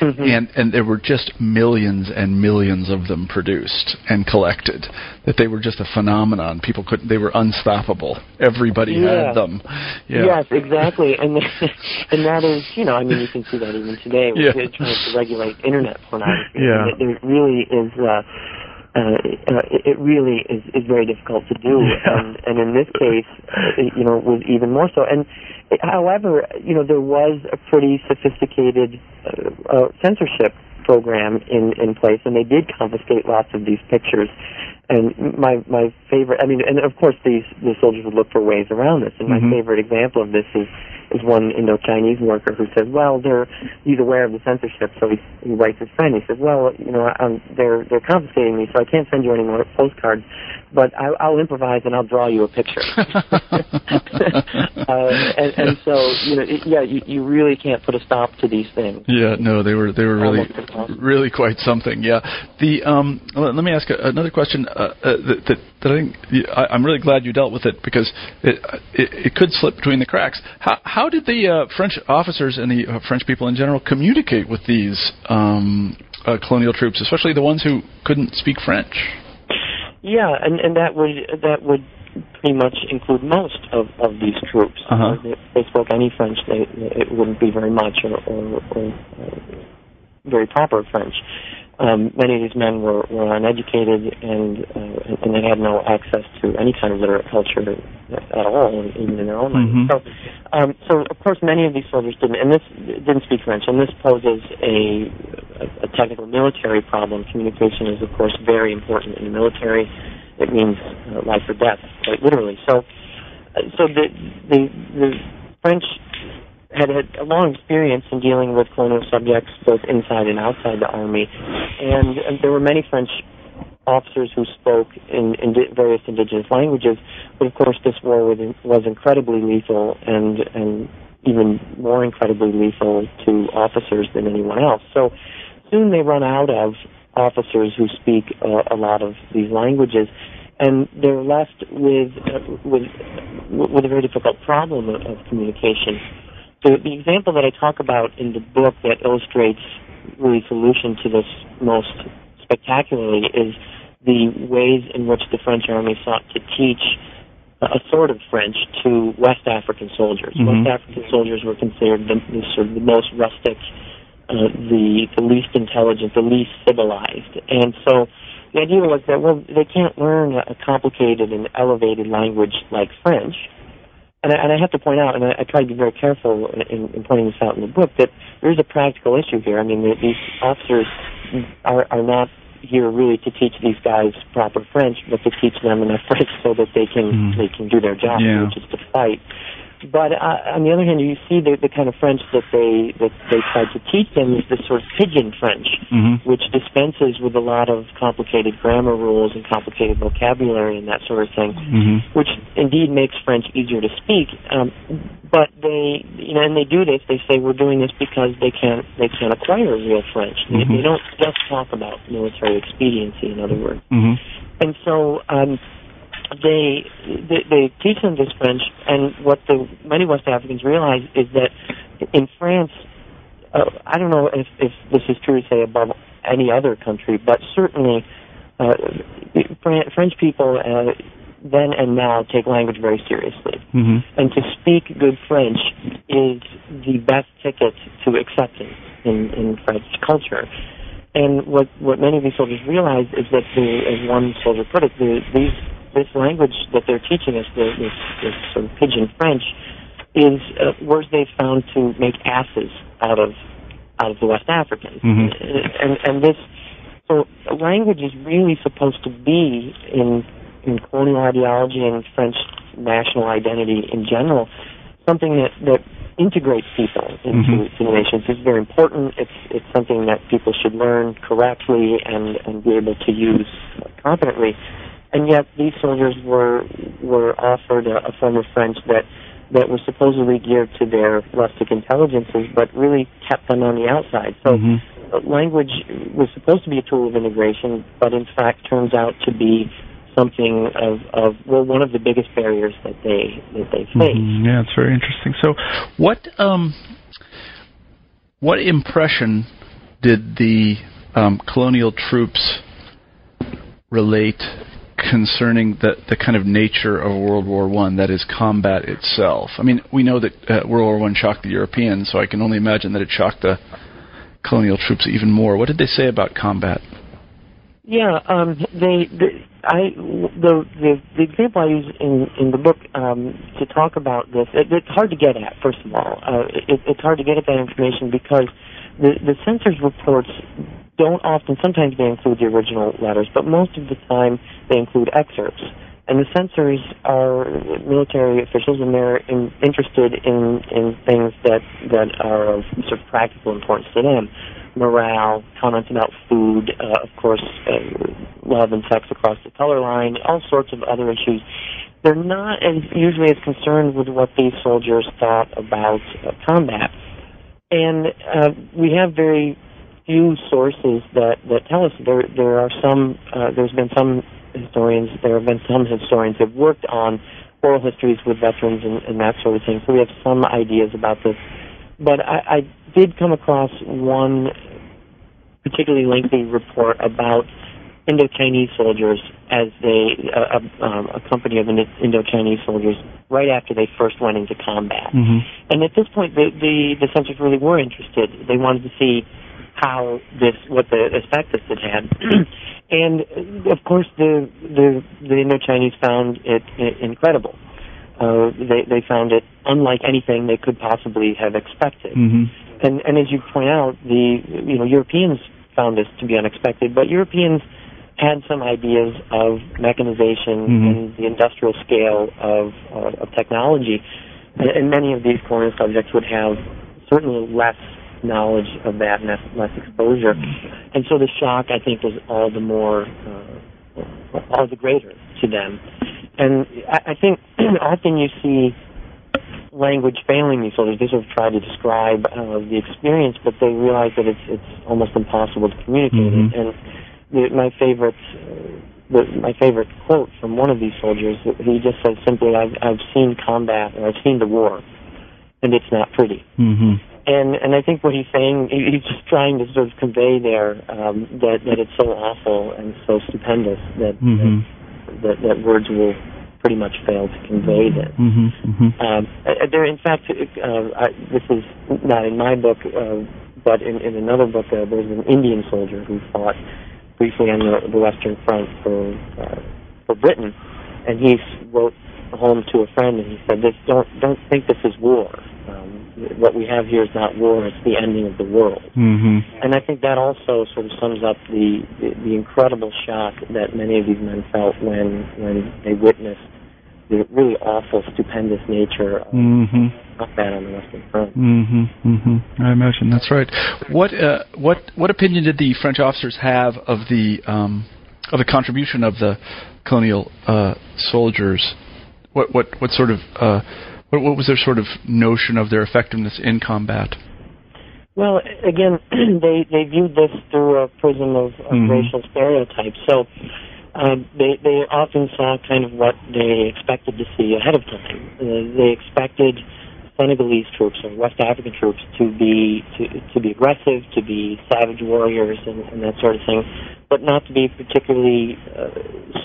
mm-hmm. and and there were just millions and millions of them produced and collected. That they were just a phenomenon. People couldn't; they were unstoppable. Everybody yeah. had them. Yeah. Yes, exactly, and and that is, you know, I mean, you can see that even today. We're yeah. trying to regulate internet pornography. Yeah. It, it really is. Uh, Uh, it really is, is very difficult to do, yeah. and, and in this case, you know, was even more so. And however, you know, there was a pretty sophisticated uh, uh, censorship program in, in place, and they did confiscate lots of these pictures. And my my favorite, I mean, and of course, these the soldiers would look for ways around this. And my mm-hmm. favorite example of this is is one Indo-Chinese worker who says, "Well, they're he's aware of the censorship, so he, he writes his friend. He says, "Well, you know, I'm, they're they're confiscating me, so I can't send you any more postcards, but I, I'll improvise and I'll draw you a picture." uh, and, and so, you know, it, yeah, you, you really can't put a stop to these things. Yeah, no, they were they were really really quite something. Yeah, the um, let, let me ask another question. Uh, uh, that, that, that I think I, I'm really glad you dealt with it, because it it, it could slip between the cracks. How, how did the uh, French officers and the uh, French people in general communicate with these um, uh, colonial troops, especially the ones who couldn't speak French? Yeah, and, and that would that would pretty much include most of, of these troops. Uh-huh. If they spoke any French, they, it wouldn't be very much or, or, or very proper French. Um, many of these men were, were uneducated, and uh, and they had no access to any kind of literate culture at all, even in their own mm-hmm. language. So, um, so of course, many of these soldiers didn't, and this didn't speak French, and this poses a, a technical military problem. Communication is, of course, very important in the military. It means uh, life or death, quite literally. So, uh, so the the, the French had a long experience in dealing with colonial subjects both inside and outside the army, and, and there were many French officers who spoke in, in various indigenous languages, but of course this war was, was incredibly lethal and, and even more incredibly lethal to officers than anyone else. So soon they run out of officers who speak uh, a lot of these languages, and they're left with, uh, with, with a very difficult problem of, of communication. The, the example that I talk about in the book that illustrates really solution to this most spectacularly is the ways in which the French army sought to teach a sort of French to West African soldiers. Mm-hmm. West African soldiers were considered the, the, sort of the most rustic, uh, the, the least intelligent, the least civilized. And so the idea was that, well, they can't learn a complicated and elevated language like French. And I, and I have to point out, and I, I try to be very careful in, in pointing this out in the book, that there is a practical issue here. I mean, the, these officers are, are not here really to teach these guys proper French, but to teach them enough French so that they can mm. they can do their job, yeah. which is to fight. But uh, on the other hand, you see the, the kind of French that they that they tried to teach them is this sort of pidgin French, mm-hmm. which dispenses with a lot of complicated grammar rules and complicated vocabulary and that sort of thing, mm-hmm. which indeed makes French easier to speak. Um, but they, you know, and they do this. They say we're doing this because they can't they can't acquire real French. Mm-hmm. They, they don't just talk about military expediency, in other words. Mm-hmm. And so. Um, They, they they teach them this French, and what the many West Africans realize is that in France, uh, I don't know if, if this is true to say above any other country, but certainly uh, French people uh, then and now take language very seriously. Mm-hmm. And to speak good French is the best ticket to acceptance in, in French culture. And what, what many of these soldiers realize is that, the, as one soldier put it, the, these This language that they're teaching us, this, this sort of pidgin French, is uh, words they've found to make asses out of out of the West Africans, mm-hmm. and and this so language is really supposed to be in in colonial ideology and French national identity in general something that, that integrates people into mm-hmm. the nations. It's very important. It's it's something that people should learn correctly and and be able to use confidently. and yet these soldiers were were offered a, a form of French that that was supposedly geared to their rustic intelligences, but really kept them on the outside. So mm-hmm. language was supposed to be a tool of integration, but in fact turns out to be something of, of well, one of the biggest barriers that they that they face. Mm-hmm. Yeah, it's very interesting. So, what um, what impression did the um, colonial troops relate concerning the, the kind of nature of World War One, that is, combat itself? I mean, we know that uh, World War One shocked the Europeans, so I can only imagine that it shocked the colonial troops even more. What did they say about combat? Yeah, um, they, they, I, the, the the example I use in, in the book um, to talk about this, it, it's hard to get at, first of all. Uh, it, it's hard to get at that information because the, the censor's reports don't often, sometimes they include the original letters, but most of the time they include excerpts. And the censors are military officials, and they're in, interested in, in things that, that are of sort of practical importance to them. Morale, comments about food, uh, of course, uh, love and sex across the color line, all sorts of other issues. They're not as, usually as concerned with what these soldiers thought about uh, combat. And uh, we have very few sources that, that tell us. There, there are some, uh, there's been some historians, there have been some historians who have worked on oral histories with veterans and, and that sort of thing, so we have some ideas about this. But I, I did come across one particularly lengthy report about Indo-Chinese soldiers as they, uh, um, a company of Indo-Chinese soldiers, right after they first went into combat. Mm-hmm. And at this point, the, the, the censors really were interested. They wanted to see how this, what the effect this had had. And, of course, the, the, the Indo-Chinese found it, it incredible. Uh, they, they found it unlike anything they could possibly have expected. Mm-hmm. And, and as you point out, the you know Europeans found this to be unexpected, but Europeans had some ideas of mechanization mm-hmm. and the industrial scale of, uh, of technology. And, and many of these colonial subjects would have certainly less knowledge of that and less exposure. And so the shock, I think, was all the more, uh, all the greater to them. And I, I think often you see language failing these soldiers. They sort of try to describe uh, the experience, but they realize that it's it's almost impossible to communicate mm-hmm. it. And the, my favorite uh, the, my favorite quote from one of these soldiers, he just says simply, I've, I've seen combat, or I've seen the war, and it's not pretty. Mm-hmm. And and I think what he's saying, he's just trying to sort of convey there um, that, that it's so awful and so stupendous that, mm-hmm. that, that, that words will pretty much fail to convey that. Mm-hmm, mm-hmm. Um, there, in fact, uh, I, this is not in my book, uh, but in, in another book, uh, there's an Indian soldier who fought briefly on the, the Western Front for uh, for Britain, and he wrote home to a friend and he said, "This don't don't think this is war. Um, what we have here is not war; it's the ending of the world." Mm-hmm. And I think that also sort of sums up the, the the incredible shock that many of these men felt when when they witnessed the really awful, stupendous nature of mm-hmm. combat on the Western Front. Mm-hmm. Mm-hmm. I imagine that's right. What uh, what what opinion did the French officers have of the um, of the contribution of the colonial uh, soldiers? What what what sort of uh, what what was their sort of notion of their effectiveness in combat? Well, again, they they viewed this through a prism of, of mm-hmm. racial stereotypes. So um, they they often saw kind of what they expected to see ahead of time. Uh, they expected Senegalese troops or West African troops to be to, to be aggressive, to be savage warriors, and, and that sort of thing, but not to be particularly uh,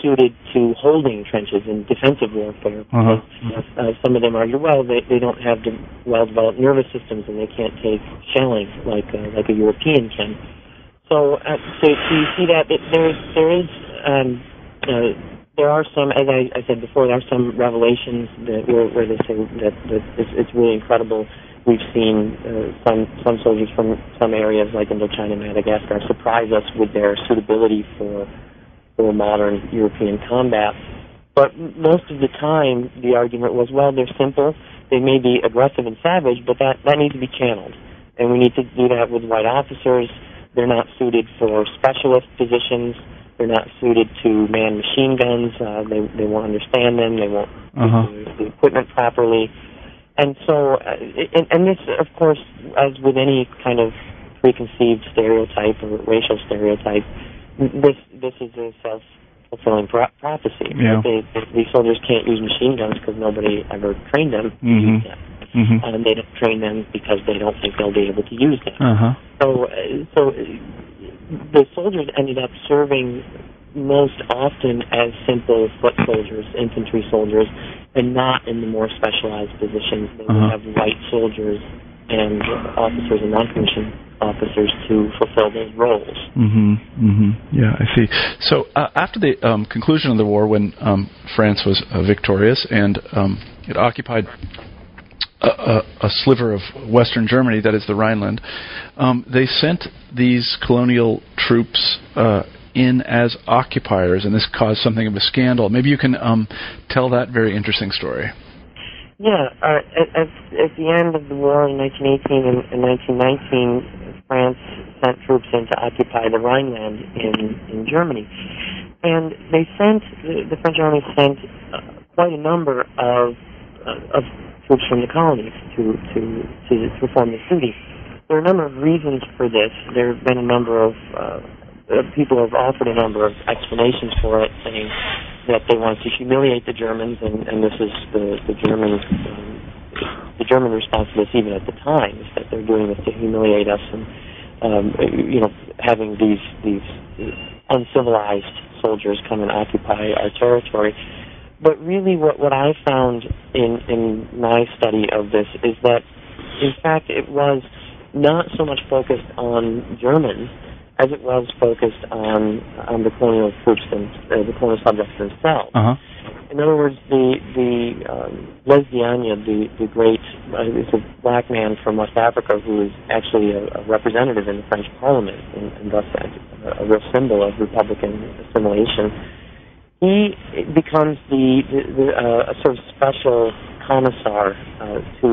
suited to holding trenches in defensive warfare. Because, uh-huh. uh, some of them argue, well, they, they don't have the well-developed nervous systems and they can't take shelling like a, like a European can. So, uh, so, so you see that it, there's there is. Um, uh, There are some, as I, I said before, there are some revelations that where, where they say that, that it's, it's really incredible. We've seen uh, some some soldiers from some areas like Indochina, Madagascar, surprise us with their suitability for for modern European combat. But most of the time, the argument was, well, they're simple. They may be aggressive and savage, but that, that needs to be channeled, and we need to do that with white officers. They're not suited for specialist positions. they're not suited to manned machine guns. Uh, they they won't understand them. They won't uh-huh. use the equipment properly. And so, uh, and, and this, of course, as with any kind of preconceived stereotype or racial stereotype, this this is a self-fulfilling pro- prophecy. Yeah. They, they, these soldiers can't use machine guns because nobody ever trained them to mm-hmm. use them. Mm-hmm. And they don't train them because they don't think they'll be able to use them. Uh-huh. So, so the soldiers ended up serving most often as simple foot soldiers, infantry soldiers, and not in the more specialized positions. They uh-huh. would have light soldiers and officers and non-commissioned officers to fulfill those roles. Mm-hmm. Mm-hmm. Yeah, I see. So uh, after the um, conclusion of the war, when um, France was uh, victorious and um, it occupied A, a, a sliver of Western Germany, that is the Rhineland, um, they sent these colonial troops uh, in as occupiers, and this caused something of a scandal. Maybe you can um, tell that very interesting story. Yeah, uh, at, at, at the end of the war in nineteen eighteen and, and nineteen nineteen, France sent troops in to occupy the Rhineland in, in Germany. And they sent, the, the French army sent quite a number of, of troops from the colonies to, to, to perform this duty. There are a number of reasons for this. There have been a number of, uh, people have offered a number of explanations for it, saying that they wanted to humiliate the Germans, and, and this is the, the German um, the German response to this even at the time, is that they're doing this to humiliate us, and um, you know, having these, these uncivilized soldiers come and occupy our territory. But really what, what I found in, in my study of this is that, in fact, it was not so much focused on Germans as it was focused on, on the colonial troops, them, uh, the colonial subjects themselves. Uh-huh. In other words, the, the um, Les Diagne, the, the great, uh, it's a black man from West Africa who is actually a, a representative in the French Parliament, and, and thus a, a real symbol of Republican assimilation. He becomes the, the, the uh, a sort of special commissar uh, to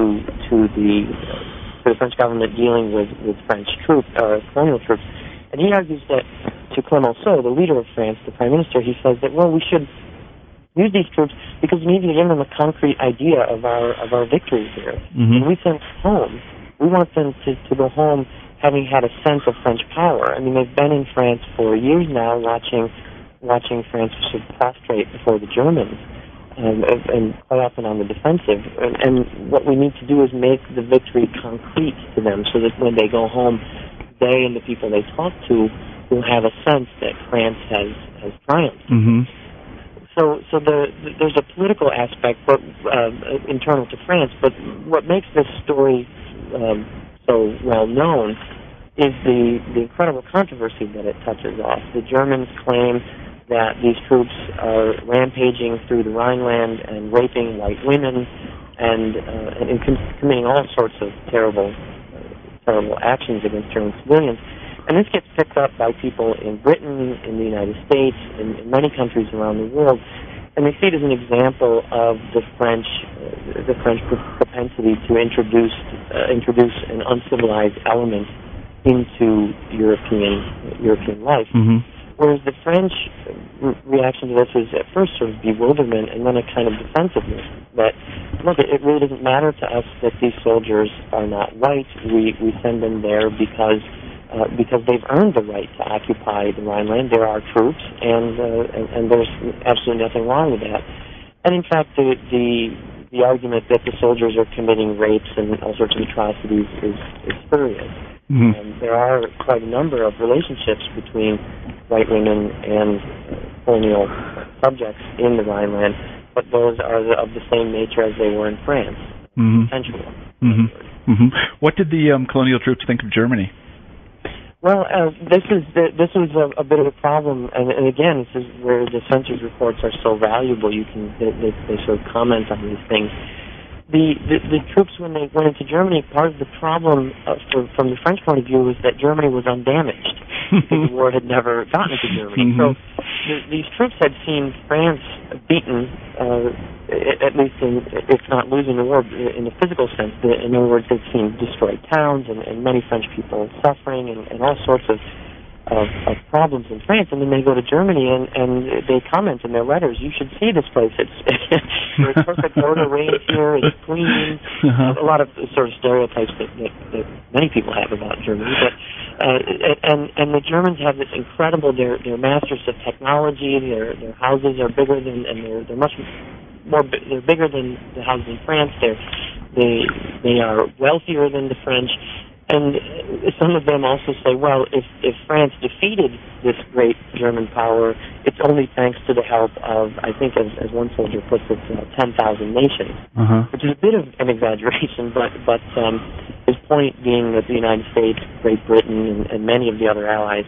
to the uh, to the French government dealing with, with French troops, uh, colonial troops, and he argues that to Clemenceau, the leader of France, the prime minister, he says that, well, we should use these troops because we need to give them a concrete idea of our of our victory here. Mm-hmm. When we send them home, we want them to, to go home having had a sense of French power. I mean, they've been in France for years now, watching. watching France should prostrate before the Germans um, and, and quite often on the defensive. And, and what we need to do is make the victory concrete to them so that when they go home, they and the people they talk to will have a sense that France has, has triumphed. Mm-hmm. So so the, the, there's a political aspect but uh, internal to France, but what makes this story um, so well known is the, the incredible controversy that it touches off. The Germans claim that these troops are rampaging through the Rhineland and raping white women and, uh, and, and com- committing all sorts of terrible, uh, terrible actions against German civilians. And this gets picked up by people in Britain, in the United States, in, in many countries around the world, and they see it as an example of the French, uh, the French propensity to introduce, uh, introduce an uncivilized element into European, European life. Mm-hmm. Whereas the French re- reaction to this is at first sort of bewilderment and then a kind of defensiveness. That, look, it really doesn't matter to us that these soldiers are not white. We we send them there because uh, because they've earned the right to occupy the Rhineland. They're our troops, and uh, and, and there's absolutely nothing wrong with that. And in fact, the the the argument that the soldiers are committing rapes and all sorts of atrocities is is spurious. Mm-hmm. Um, there are quite a number of relationships between white women and uh, colonial subjects in the Rhineland, but those are the, of the same nature as they were in France. Mm-hmm. Sensual. Mm-hmm. Mm-hmm. What did the um, colonial troops think of Germany? Well, uh, this is the, this was a, a bit of a problem, and, and again, this is where the census reports are so valuable. You can they, they, they sort of comment on these things. The, the the troops, when they went into Germany, part of the problem uh, for, from the French point of view was that Germany was undamaged. The war had never gotten into Germany. Mm-hmm. So th- these troops had seen France beaten, uh, at least in, if not losing the war, in the physical sense. In other words, they'd seen destroyed towns and, and many French people suffering and, and all sorts of uh, of, of problems in France, and then they go to Germany and, and they comment in their letters, you should see this place. It's there's perfect order range here, it's clean, uh-huh. a lot of sort of stereotypes that, that, that many people have about Germany. But uh, and, and the Germans have this incredible, they're, they're masters of technology, their their houses are bigger than, and they're, they're much more, they're bigger than the houses in France, they're, they, they are wealthier than the French. And some of them also say, well, if, if France defeated this great German power, it's only thanks to the help of, I think, as, as one soldier puts it, you know, ten thousand nations, uh-huh. which is a bit of an exaggeration, but, but um, his point being that the United States, Great Britain, and, and many of the other allies,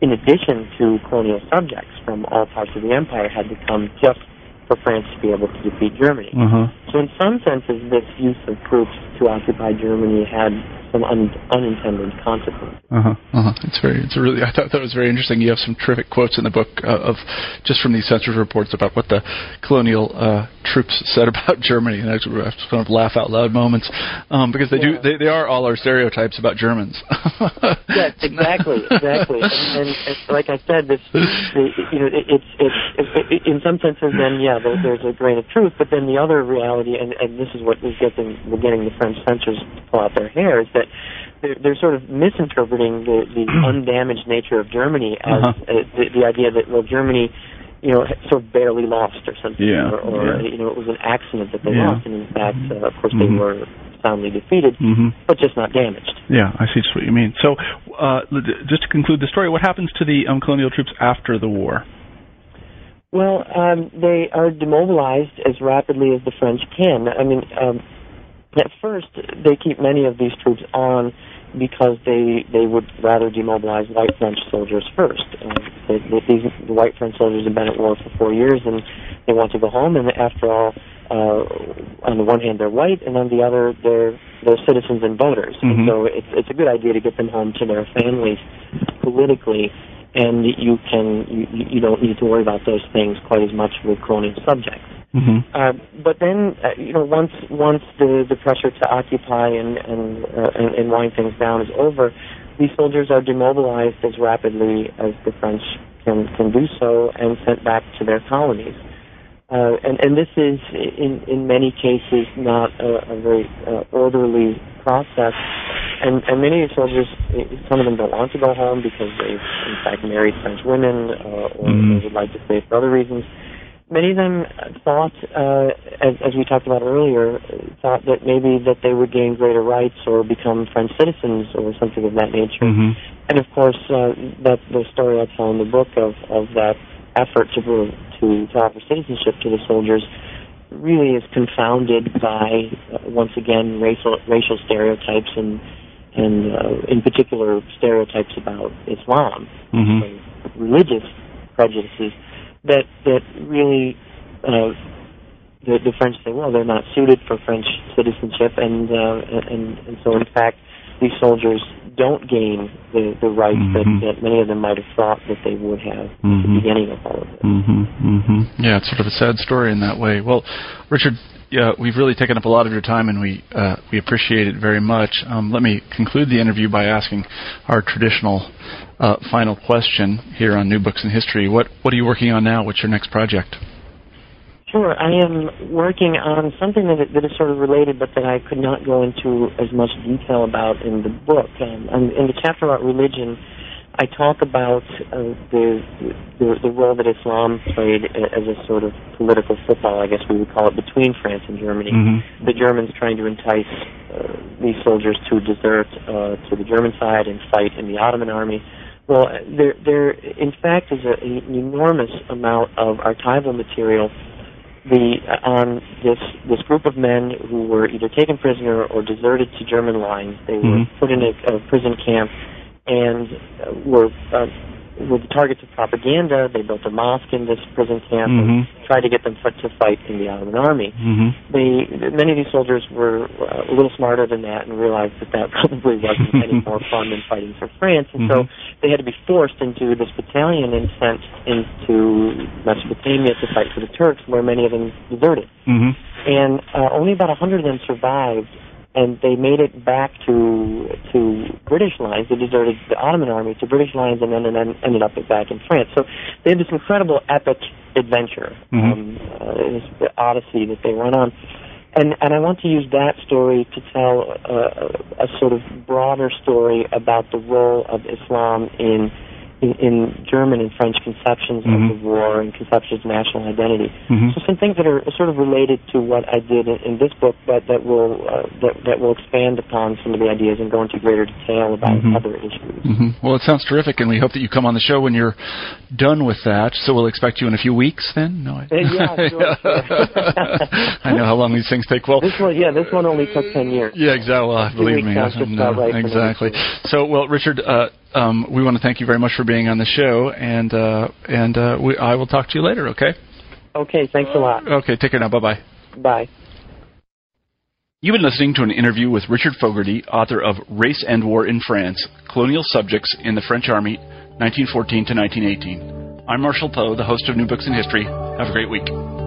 in addition to colonial subjects from all parts of the empire, had to come just for France to be able to defeat Germany. Uh-huh. So in some senses, this use of troops to occupy Germany had some un- unintended consequences. Uh-huh. Uh-huh. It's very, it's really. I thought that was very interesting. You have some terrific quotes in the book uh, of just from these census reports about what the colonial uh, troops said about Germany, and I just kind of laugh out loud moments um, because they yeah. do. They, they are all our stereotypes about Germans. Yes, exactly, exactly. And, and, and like I said, this, the, you know, it, it's it's it, in some senses. Then yeah, there, there's a grain of truth, but then the other reality, and, and this is what we're getting, we're getting the French censors to pull out their hair, is that. They're, they're sort of misinterpreting the, the undamaged nature of Germany as uh-huh. uh, the, the idea that, well, Germany, you know, sort of barely lost or something, yeah. or, or yeah. you know, it was an accident that they yeah. lost, and in fact, uh, of course, mm-hmm. they were soundly defeated, mm-hmm. but just not damaged. Yeah, I see what you mean. So, uh, just to conclude the story, what happens to the um, colonial troops after the war? Well, um, they are demobilized as rapidly as the French can. I mean... Um, At first, they keep many of these troops on because they, they would rather demobilize white French soldiers first. Uh, they, they, these, the white French soldiers have been at war for four years, and they want to go home. And after all, uh, on the one hand, they're white, and on the other, they're they're citizens and voters. Mm-hmm. And so it's it's a good idea to get them home to their families politically, and you can you, you don't need to worry about those things quite as much with colonial subjects. Mm-hmm. Uh, but then, uh, you know, once once the, the pressure to occupy and and, uh, and and wind things down is over, these soldiers are demobilized as rapidly as the French can can do so and sent back to their colonies. Uh, and and this is in in many cases not a, a very uh, orderly process. And, and many soldiers, some of them don't want to go home because they've in fact married French women uh, or mm-hmm. they would like to stay for other reasons. Many of them thought, uh, as, as we talked about earlier, thought that maybe that they would gain greater rights or become French citizens or something of that nature. Mm-hmm. And of course, uh, that's the story I tell in the book of, of that effort to, to to offer citizenship to the soldiers really is confounded by, uh, once again, racial racial stereotypes and, and uh, in particular, stereotypes about Islam, mm-hmm. so religious prejudices. That that really, uh, the, the French say, well, they're not suited for French citizenship, and uh, and, and so in fact, these soldiers don't gain the, the rights mm-hmm. that, that many of them might have thought that they would have mm-hmm. at the beginning of all of this. Mm-hmm. Mm-hmm. Yeah, it's sort of a sad story in that way. Well, Richard, yeah, we've really taken up a lot of your time, and we uh, we appreciate it very much. Um, let me conclude the interview by asking our traditional uh, final question here on New Books in History. What what are you working on now? What's your next project? Sure, I am working on something that, that is sort of related, but that I could not go into as much detail about in the book. Um, in the chapter about religion, I talk about uh, the, the the role that Islam played as a sort of political football, I guess we would call it, between France and Germany. Mm-hmm. The Germans trying to entice uh, these soldiers to desert uh, to the German side and fight in the Ottoman army. Well, there, there in fact, is a, an enormous amount of archival material the, uh, on this this group of men who were either taken prisoner or deserted to German lines. They mm-hmm. were put in a, a prison camp and were, uh, were the targets of propaganda. They built a mosque in this prison camp mm-hmm. and tried to get them to fight in the Ottoman army. Mm-hmm. They, many of these soldiers were uh, a little smarter than that and realized that that probably wasn't any more fun than fighting for France, and mm-hmm. so they had to be forced into this battalion and sent into Mesopotamia to fight for the Turks, where many of them deserted. Mm-hmm. And uh, only about one hundred of them survived and they made it back to to British lines. They deserted the Ottoman army to British lines, and then and then ended up back in France. So they had this incredible epic adventure, mm-hmm. um, uh, this odyssey that they went on. And and I want to use that story to tell uh, a sort of broader story about the role of Islam in in, in German and French conceptions mm-hmm. of the war and conceptions of national identity. Mm-hmm. So some things that are sort of related to what I did in, in this book, but that will uh, that, that will expand upon some of the ideas and go into greater detail about mm-hmm. other issues. Mm-hmm. Well, it sounds terrific, and we hope that you come on the show when you're done with that. So we'll expect you in a few weeks then? No, I... Yeah, sure, sure. I know how long these things take. Well, this one, yeah, this one only took ten years. Yeah, exactly. Well, believe me. No, right exactly. So, well, Richard... Uh, Um, we want to thank you very much for being on the show, and uh, and uh, we, I will talk to you later, okay? Okay, thanks a lot. Okay, take care now. Bye-bye. Bye. You've been listening to an interview with Richard Fogarty, author of Race and War in France: Colonial Subjects in the French Army, nineteen fourteen to nineteen eighteen. I'm Marshall Poe, the host of New Books in History. Have a great week.